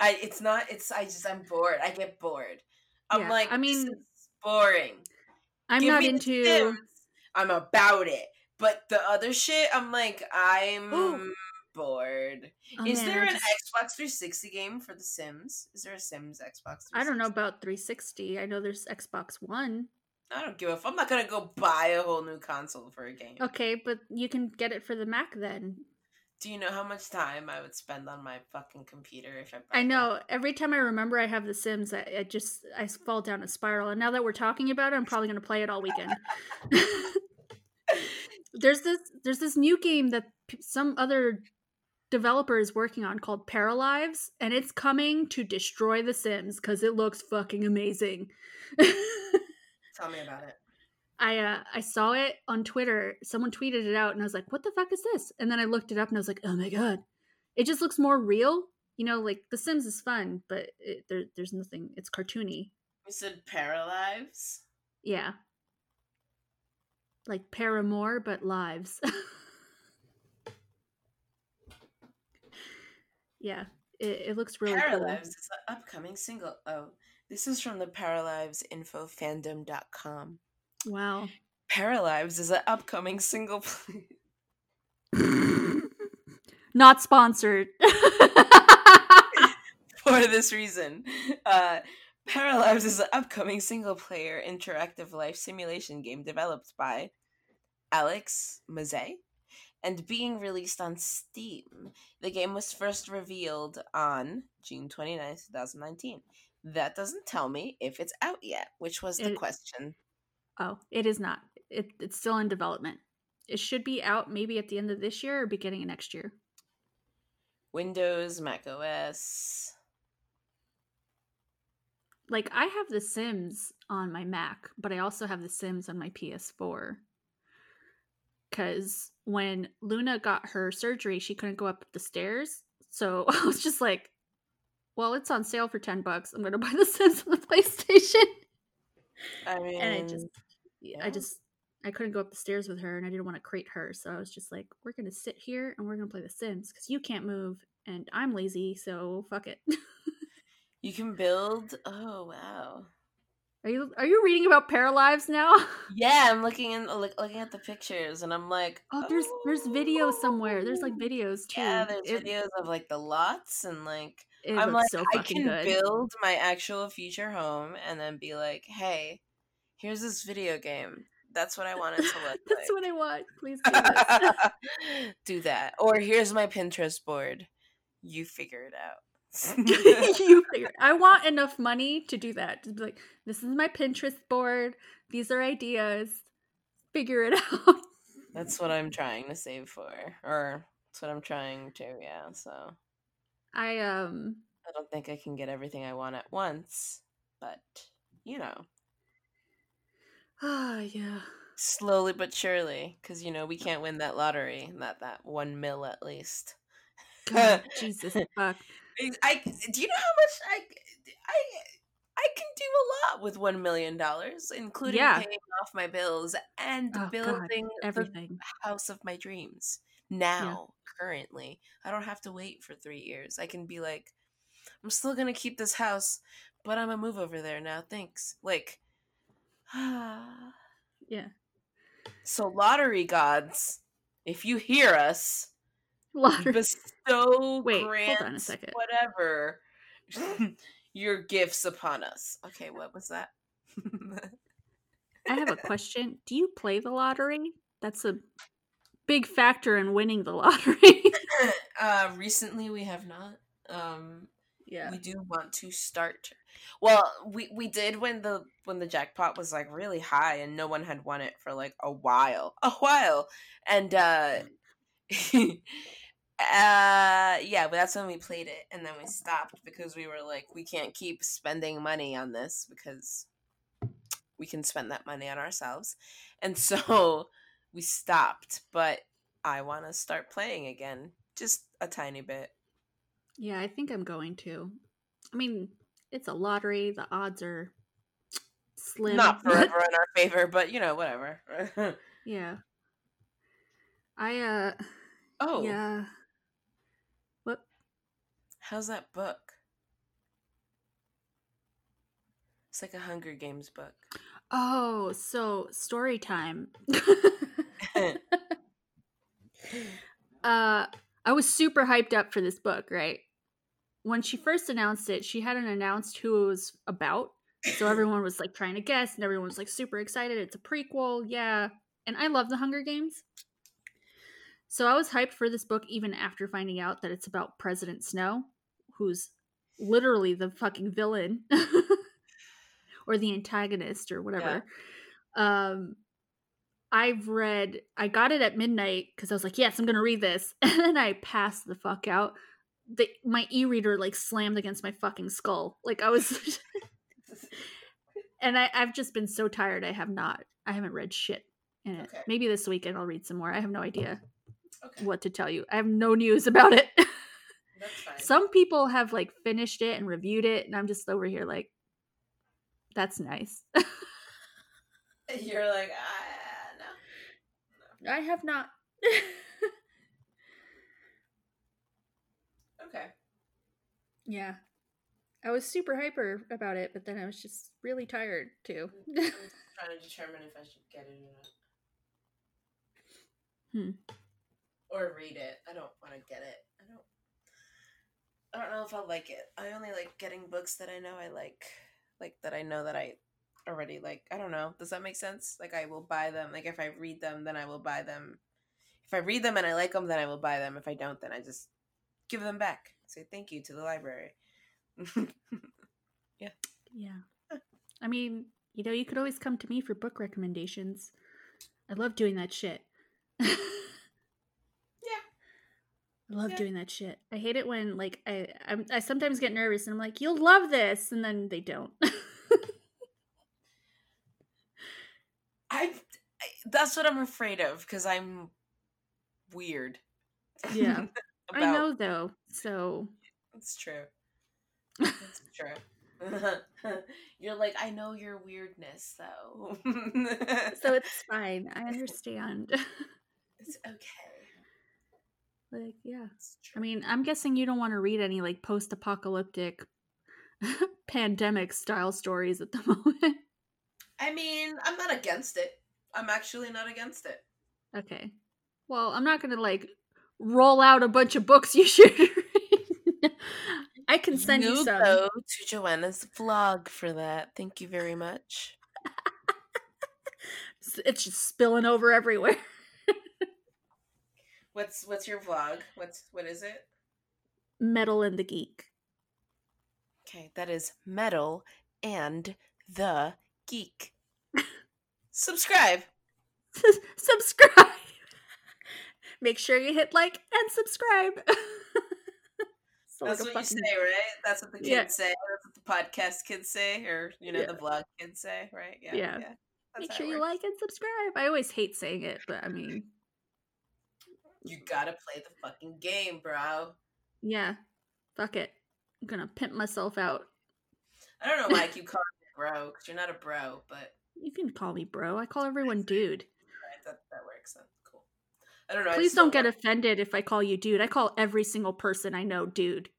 I'm bored. I get bored. I'm like, I mean, this is boring. I'm Give not into Sims, I'm about it, but the other shit, I'm like, I'm Ooh. Bored. Oh, is man, there an Xbox 360 game for the Sims? Is there a Sims Xbox 360? I don't know about 360. I know there's Xbox One. I don't give a fuck. I'm not gonna go buy a whole new console for a game. Okay, but you can get it for the Mac then. Do you know how much time I would spend on my fucking computer if I know. Every time I remember I have The Sims, I fall down a spiral. And now that we're talking about it, I'm probably going to play it all weekend. there's this new game that some other developer is working on called Paralives, and it's coming to destroy The Sims because it looks fucking amazing. Tell me about it. I saw it on Twitter. Someone tweeted it out, and I was like, "What the fuck is this?" And then I looked it up, and I was like, "Oh my god!" It just looks more real. You know, like The Sims is fun, but there's nothing. It's cartoony. We said Paralives. Yeah. Like Paramore, but lives. Yeah, it looks really cool. Paralives is the upcoming single. Oh, this is from the ParalivesinfoFandom.com. Wow. Paralives is an upcoming single. Not sponsored. For this reason. Paralives is an upcoming single-player interactive life simulation game developed by Alex Mazet and being released on Steam. The game was first revealed on June 29, 2019. That doesn't tell me if it's out yet, which was the question. Oh, it is not. It's still in development. It should be out maybe at the end of this year or beginning of next year. Windows, Mac OS... Like, I have The Sims on my Mac, but I also have The Sims on my PS4. Because when Luna got her surgery, she couldn't go up the stairs. So I was just like, well, it's on sale for $10. I'm going to buy The Sims on the PlayStation. I mean... And I couldn't go up the stairs with her, and I didn't want to crate her. So I was just like, we're going to sit here, and we're going to play The Sims. Because you can't move, and I'm lazy, so fuck it. You can build... Oh, wow. Are you reading about Paralives now? Yeah, I'm looking at the pictures, and I'm like... Oh, there's videos somewhere. There's, like, videos, too. Yeah, there's videos of, like, the lots, and, like... I'm like, so I can build my actual future home, and then be like, hey, here's this video game. That's what I want it to look like. That's what I want. Please do this. Do that. Or here's my Pinterest board. You figure it out. You figured. I want enough money to do that. To be like, this is my Pinterest board. These are ideas. Figure it out. That's what I'm trying to save for, or that's what I'm trying to. Yeah. So I don't think I can get everything I want at once, but you know. Ah, yeah. Slowly but surely, because you know we can't win that lottery. Not that $1 million at least. God, Jesus fuck. Do you know how much I can do a lot with $1 million, including paying off my bills and building everything. The house of my dreams now, currently. I don't have to wait for 3 years. I can be like, I'm still going to keep this house, but I'm going to move over there now. Thanks. Like, yeah. So lottery gods, if you hear us, lottery. Bestow, wait, grant, hold on a second. Whatever, your gifts upon us. Okay, what was that? I have a question. Do you play the lottery? That's a big factor in winning the lottery. Recently, we have not. Yeah, we do want to start. Well, we did when the jackpot was like really high and no one had won it for like a while, and. Yeah, but that's when we played it, and then we stopped because we were like, we can't keep spending money on this because we can spend that money on ourselves, and so we stopped. But I want to start playing again, just a tiny bit. Yeah, I think I'm going to. I mean, it's a lottery; the odds are slim, not forever in our favor, but you know, whatever. Yeah. Yeah. What? How's that book? It's like a Hunger Games book. Oh, so story time. I was super hyped up for this book, right? When she first announced it, she hadn't announced who it was about. So everyone was like trying to guess, and everyone was like super excited. It's a prequel, yeah. And I love the Hunger Games. So I was hyped for this book even after finding out that it's about President Snow, who's literally the fucking villain or the antagonist or whatever. Yeah. I've read, I got it at midnight because I was like, yes, I'm going to read this. And then I passed the fuck out. My e-reader like slammed against my fucking skull. Like I was, and I've just been so tired. I haven't read shit in it. Okay. Maybe this weekend I'll read some more. I have no idea what to tell you. I have no news about it. That's fine. Some people have like finished it and reviewed it. And I'm just over here like, that's nice. You're like, I have not. Okay. Yeah. I was super hyper about it, but then I was just really tired, too. I'm trying to determine if I should get it or not. Or read it. I don't want to get it. I don't know if I'll like it. I only like getting books that I know I like. Like, that I know that I already like. I don't know. Does that make sense? Like, I will buy them. Like, if I read them, then I will buy them. If I read them and I like them, then I will buy them. If I don't, then I just give them back. Say thank you to the library. Yeah. Yeah. I mean, you know, you could always come to me for book recommendations. I love doing that shit. Yeah. I love doing that shit. I hate it when, like, I sometimes get nervous and I'm like, you'll love this. And then they don't. That's what I'm afraid of because I'm weird. Yeah. About. I know though, so it's true. It's true. You're like, I know your weirdness though. So it's fine. I understand. It's okay. Like, yeah. I mean, I'm guessing you don't want to read any like post-apocalyptic pandemic style stories at the moment. I mean, I'm not against it. I'm actually not against it. Okay. Well, I'm not gonna like roll out a bunch of books you should read. I can send you some. Go to Joanna's vlog for that. Thank you very much. It's just spilling over everywhere. What's your vlog? What is it? Metal and the Geek. Okay, that is Metal and the Geek. Subscribe. Make sure you hit like and subscribe. That's like what you say, right? That's what the kids say. That's what the podcast kids say, or the vlog kids say, right? Yeah. Yeah. Make sure you like and subscribe. I always hate saying it, but I mean, you gotta play the fucking game, bro. Yeah. Fuck it. I'm gonna pimp myself out. I don't know why I keep calling you bro, because you're not a bro, but you can call me bro. I call everyone dude. Right, that works. That's cool. I don't know. Please don't get offended if I call you dude. I call every single person I know dude,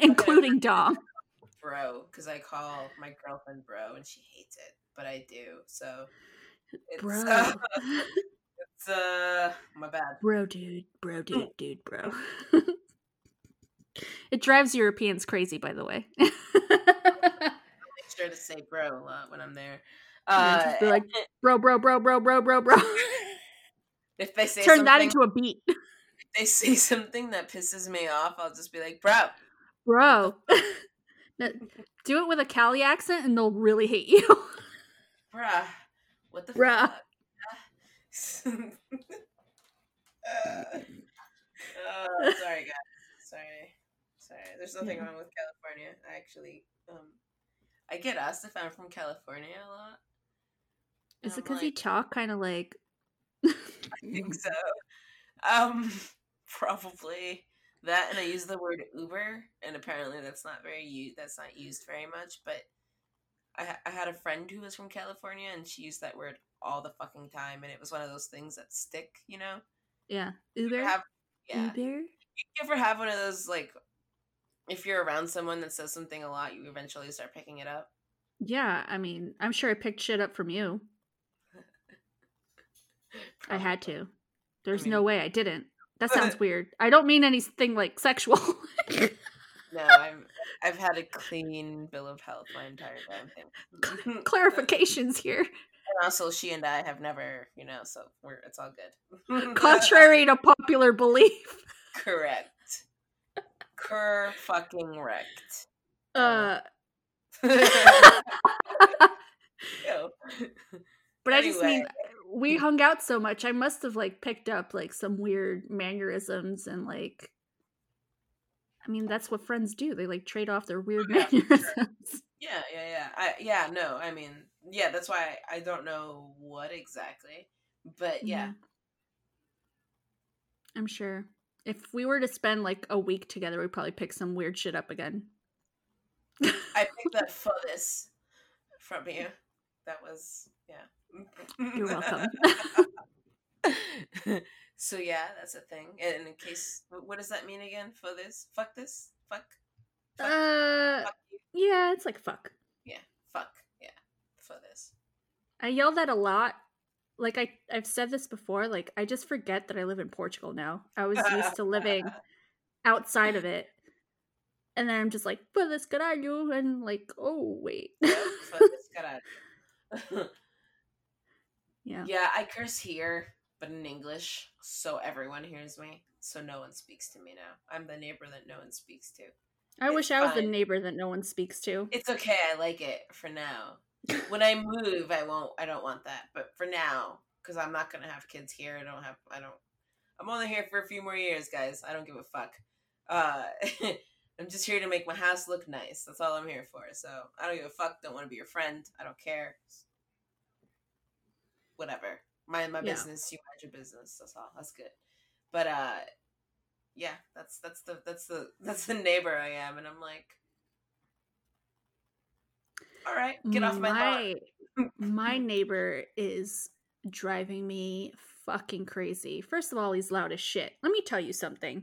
including Dom. Bro, because I call my girlfriend bro and she hates it, but I do. So it's bro. It's my bad. Bro, dude, bro. It drives Europeans crazy, by the way. I'll make sure to say bro a lot when I'm there. Just be like, bro. If they say turn that into a beat. If they say something that pisses me off, I'll just be like, bro. Do it with a Cali accent, and they'll really hate you. Bruh, what the fuck? Oh, sorry, guys. Sorry. There's nothing wrong with California. I actually, I get asked if I'm from California a lot. Is it because you talk kind of like... I think so. Probably that, and I use the word Uber, and apparently that's not used very much. But I had a friend who was from California, and she used that word all the fucking time, and it was one of those things that stick, you know? Yeah, Uber. Uber. You ever have one of those like, if you're around someone that says something a lot, you eventually start picking it up? Yeah, I mean, I'm sure I picked shit up from you. Probably. I had to. There's no way I didn't. That sounds weird. I don't mean anything like sexual. No, I've had a clean bill of health my entire time. Clarifications here. And also, she and I have never, so it's all good. Contrary to popular belief. Correct. Fucking wrecked. But anyway. I just mean we hung out so much, I must have like picked up like some weird mannerisms and like, I mean, that's what friends do. They like trade off their weird mannerisms. Sure. Yeah. That's why I don't know what exactly, but yeah. I'm sure if we were to spend like a week together, we'd probably pick some weird shit up again. I picked that fuddest from you. That was, yeah. You're welcome. So yeah, that's a thing. And in case, what does that mean again? For this? Fuck this? Fuck? Fuck? Fuck you? Yeah, it's like fuck. Yeah, fuck. Yeah, for this. I yell that a lot. Like, I've said this before, like, I just forget that I live in Portugal now. I was used to living outside of it. And then I'm just like, for this caralho, and like, oh, wait. For this caralho. Yeah, I curse here, but in English, so everyone hears me. So no one speaks to me now. I'm the neighbor that no one speaks to. I wish I was the neighbor that no one speaks to. It's okay. I like it for now. When I move, I don't want that. But for now, because I'm not gonna have kids here. I'm only here for a few more years, guys. I don't give a fuck. I'm just here to make my house look nice. That's all I'm here for. So I don't give a fuck. Don't want to be your friend. I don't care. Whatever. My business. You mind your business. That's all. That's good. But that's the neighbor I am, and I'm like, all right, get off my lawn. My neighbor is driving me fucking crazy. First of all, he's loud as shit. Let me tell you something.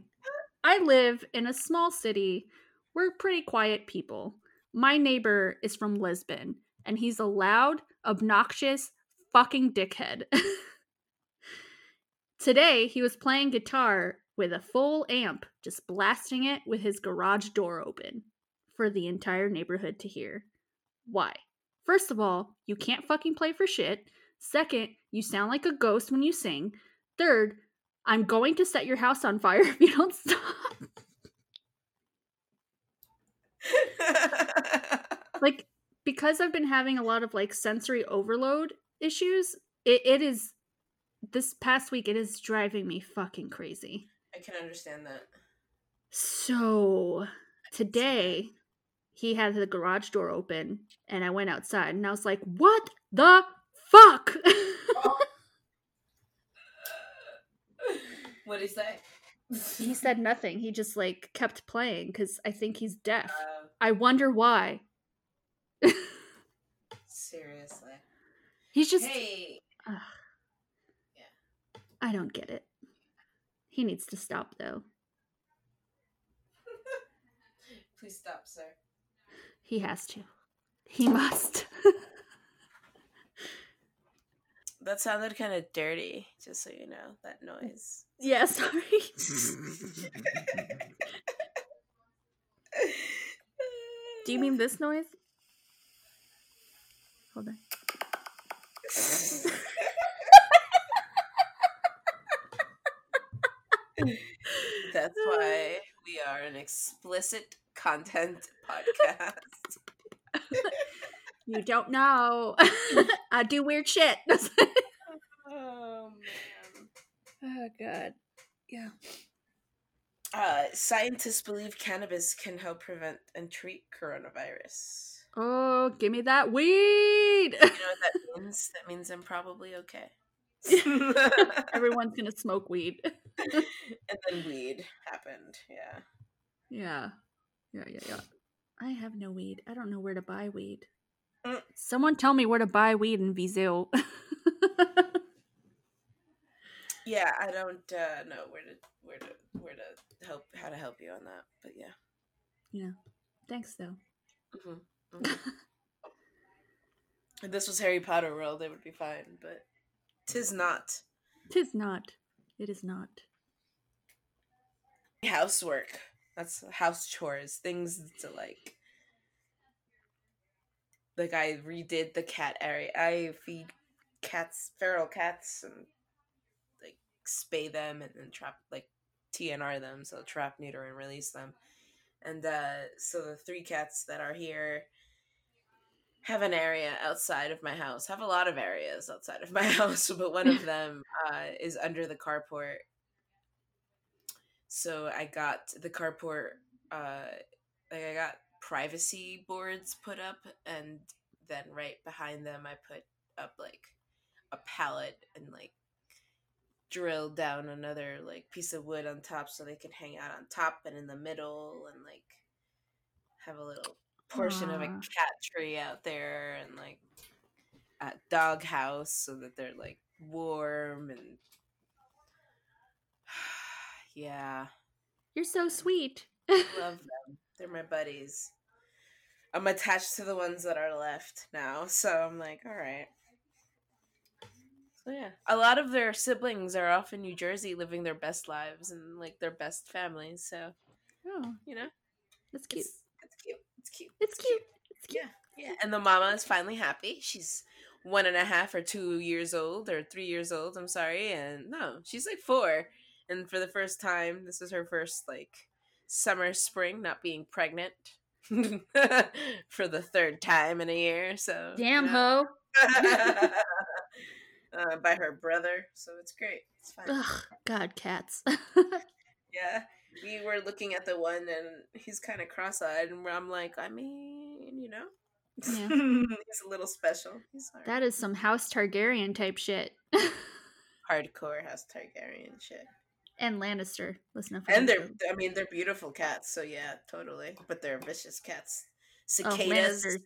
I live in a small city. We're pretty quiet people. My neighbor is from Lisbon, and he's a loud, obnoxious, fucking dickhead. Today, he was playing guitar with a full amp, just blasting it with his garage door open for the entire neighborhood to hear. Why? First of all, you can't fucking play for shit. Second, you sound like a ghost when you sing. Third, I'm going to set your house on fire if you don't stop. Like, because I've been having a lot of, like, sensory overload issues, it is, this past week, it is driving me fucking crazy. I can understand that. So, today, he had the garage door open, and I went outside, and I was like, what the fuck? What did he say? He said nothing. He just, like, kept playing, because I think he's deaf. I wonder why. Seriously. He's just... Hey. Yeah. I don't get it. He needs to stop, though. Please stop, sir. He has to. He must. That sounded kind of dirty, just so you know, that noise. Yeah, sorry. Do you mean this noise? Hold on. That's why we are an explicit content podcast. You don't know. I do weird shit. Oh, man. Oh, God. Yeah. Scientists believe cannabis can help prevent and treat coronavirus. Oh, give me that weed! You know what that means? That means I'm probably okay. Everyone's gonna smoke weed. And then weed happened, yeah. Yeah. I have no weed. I don't know where to buy weed. Someone tell me where to buy weed in Brazil. Yeah, I don't know where to help, how to help you on that, but yeah. Yeah. Thanks though. Mm-hmm. Mm-hmm. If this was Harry Potter world, they would be fine, but tis not. Tis not. It is not. Housework. That's house chores. Things to like. Like, I redid the cat area. I feed cats, feral cats, and, like, spay them and then trap, like, TNR them, so trap, neuter, and release them. And so the three cats that are here, have an area outside of my house. Have a lot of areas outside of my house, but one of them is under the carport. So I got the carport, I got privacy boards put up, and then right behind them I put up like a pallet and like drilled down another like piece of wood on top so they could hang out on top and in the middle and like have a little portion of a cat tree out there and like a dog house so that they're like warm and yeah. You're so sweet. I love them. They're my buddies. I'm attached to the ones that are left now, so I'm like, all right. So yeah, a lot of their siblings are off in New Jersey living their best lives and like their best families, so you know, that's cute. It's cute. Yeah. And the mama is finally happy. She's 1.5 or 2 years old, or 3 years old, I'm sorry. And no, she's like 4. And for the first time, this is her first like summer, spring, not being pregnant for the third time in a year. So damn, you know. Ho. By her brother. So it's great. It's fine. Ugh, God, cats. Yeah. We were looking at the one, and he's kind of cross-eyed, and I'm like, I mean, you know, yeah. He's a little special. He's hard. That is some House Targaryen type shit. Hardcore House Targaryen shit. And Lannister. Listen up. And they're beautiful cats, so yeah, totally. But they're vicious cats. Cicadas. Oh,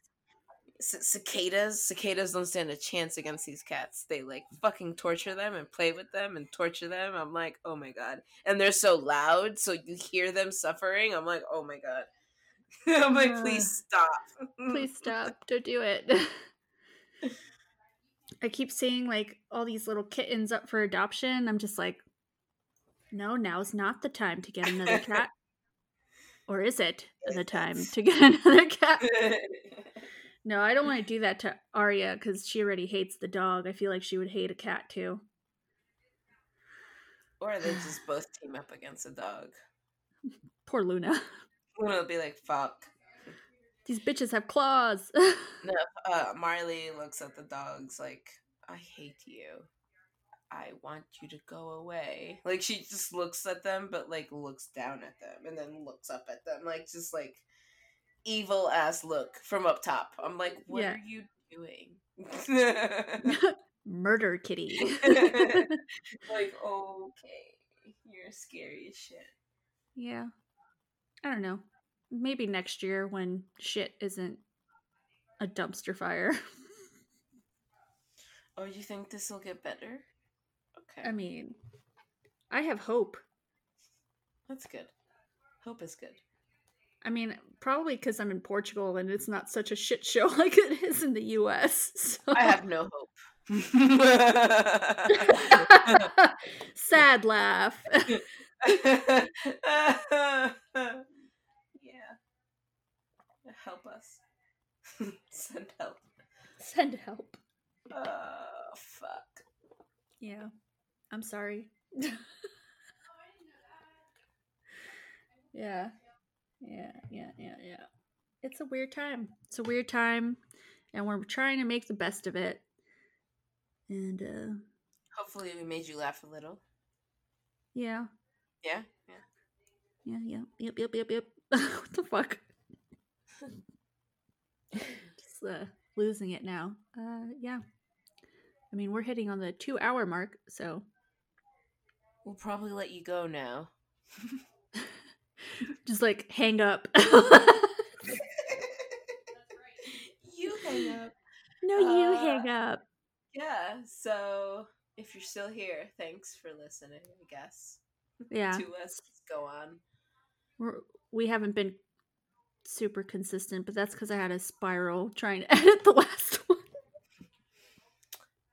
Cicadas don't stand a chance against these cats. They like fucking torture them and play with them and torture them. I'm like, oh my god. And they're so loud, so you hear them suffering. I'm like, oh my god. I'm like, please stop. Please stop. Don't do it. I keep seeing like all these little kittens up for adoption. I'm just like, no, now's not the time to get another cat. Or is it the time to get another cat? No, I don't want to do that to Arya because she already hates the dog. I feel like she would hate a cat too. Or they just both team up against a dog. Poor Luna. Luna will be like, fuck. These bitches have claws. No, Marley looks at the dogs like, I hate you. I want you to go away. Like she just looks at them, but like looks down at them and then looks up at them. Like just like evil ass look from up top. I'm like, what are you doing? Murder kitty. Like, okay, you're scary as shit. Yeah, I don't know. Maybe next year when shit isn't a dumpster fire. Oh, you think this will get better? Okay. I mean, I have hope. That's good. Hope is good. I mean, probably because I'm in Portugal and it's not such a shit show like it is in the U.S. So. I have no hope. Sad laugh. Yeah. Help us. Send help. Send help. Oh, fuck. Yeah. I'm sorry. Yeah. Yeah. It's a weird time. And we're trying to make the best of it. And hopefully we made you laugh a little. Yeah. Yeah. Yep. What the fuck? Just losing it now. Yeah. I mean, we're hitting on the 2-hour mark, so we'll probably let you go now. Just like hang up. You hang up. No, you hang up. Yeah, so if you're still here, thanks for listening, I guess. Yeah. To us, go on. We haven't been super consistent, but that's because I had a spiral trying to edit the last one.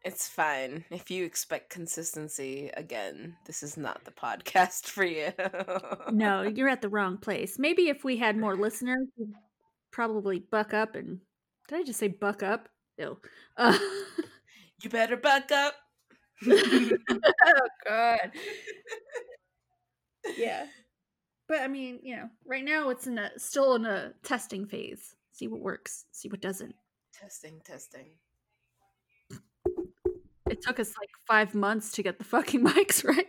It's fine. If you expect consistency, again, this is not the podcast for you. No, you're at the wrong place. Maybe if we had more listeners, we'd probably buck up and... Did I just say buck up? No. You better buck up. Oh, God. Yeah. But, I mean, you know, right now it's still in a testing phase. See what works. See what doesn't. Testing. It took us like 5 months to get the fucking mics right.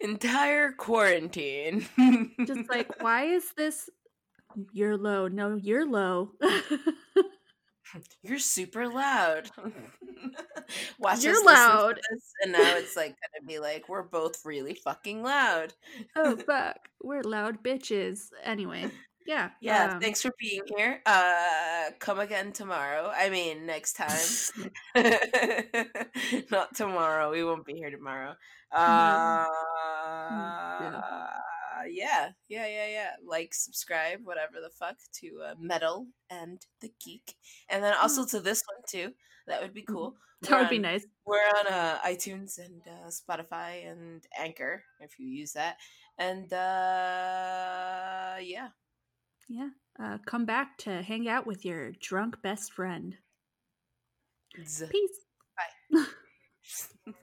Entire quarantine. Just like, why is this? You're low. No, you're low. You're super loud. Watch you're us loud. To this, and now it's like gonna be like, we're both really fucking loud. Oh fuck, we're loud bitches. Anyway, yeah. Thanks for being here. Come again tomorrow. I mean, next time. Not tomorrow. We won't be here tomorrow. Yeah. Like, subscribe, whatever the fuck, to Metal and the Geek, and then also to this one too. That would be cool. That would be nice. We're on iTunes and Spotify and Anchor if you use that. And come back to hang out with your drunk best friend. Peace. Bye.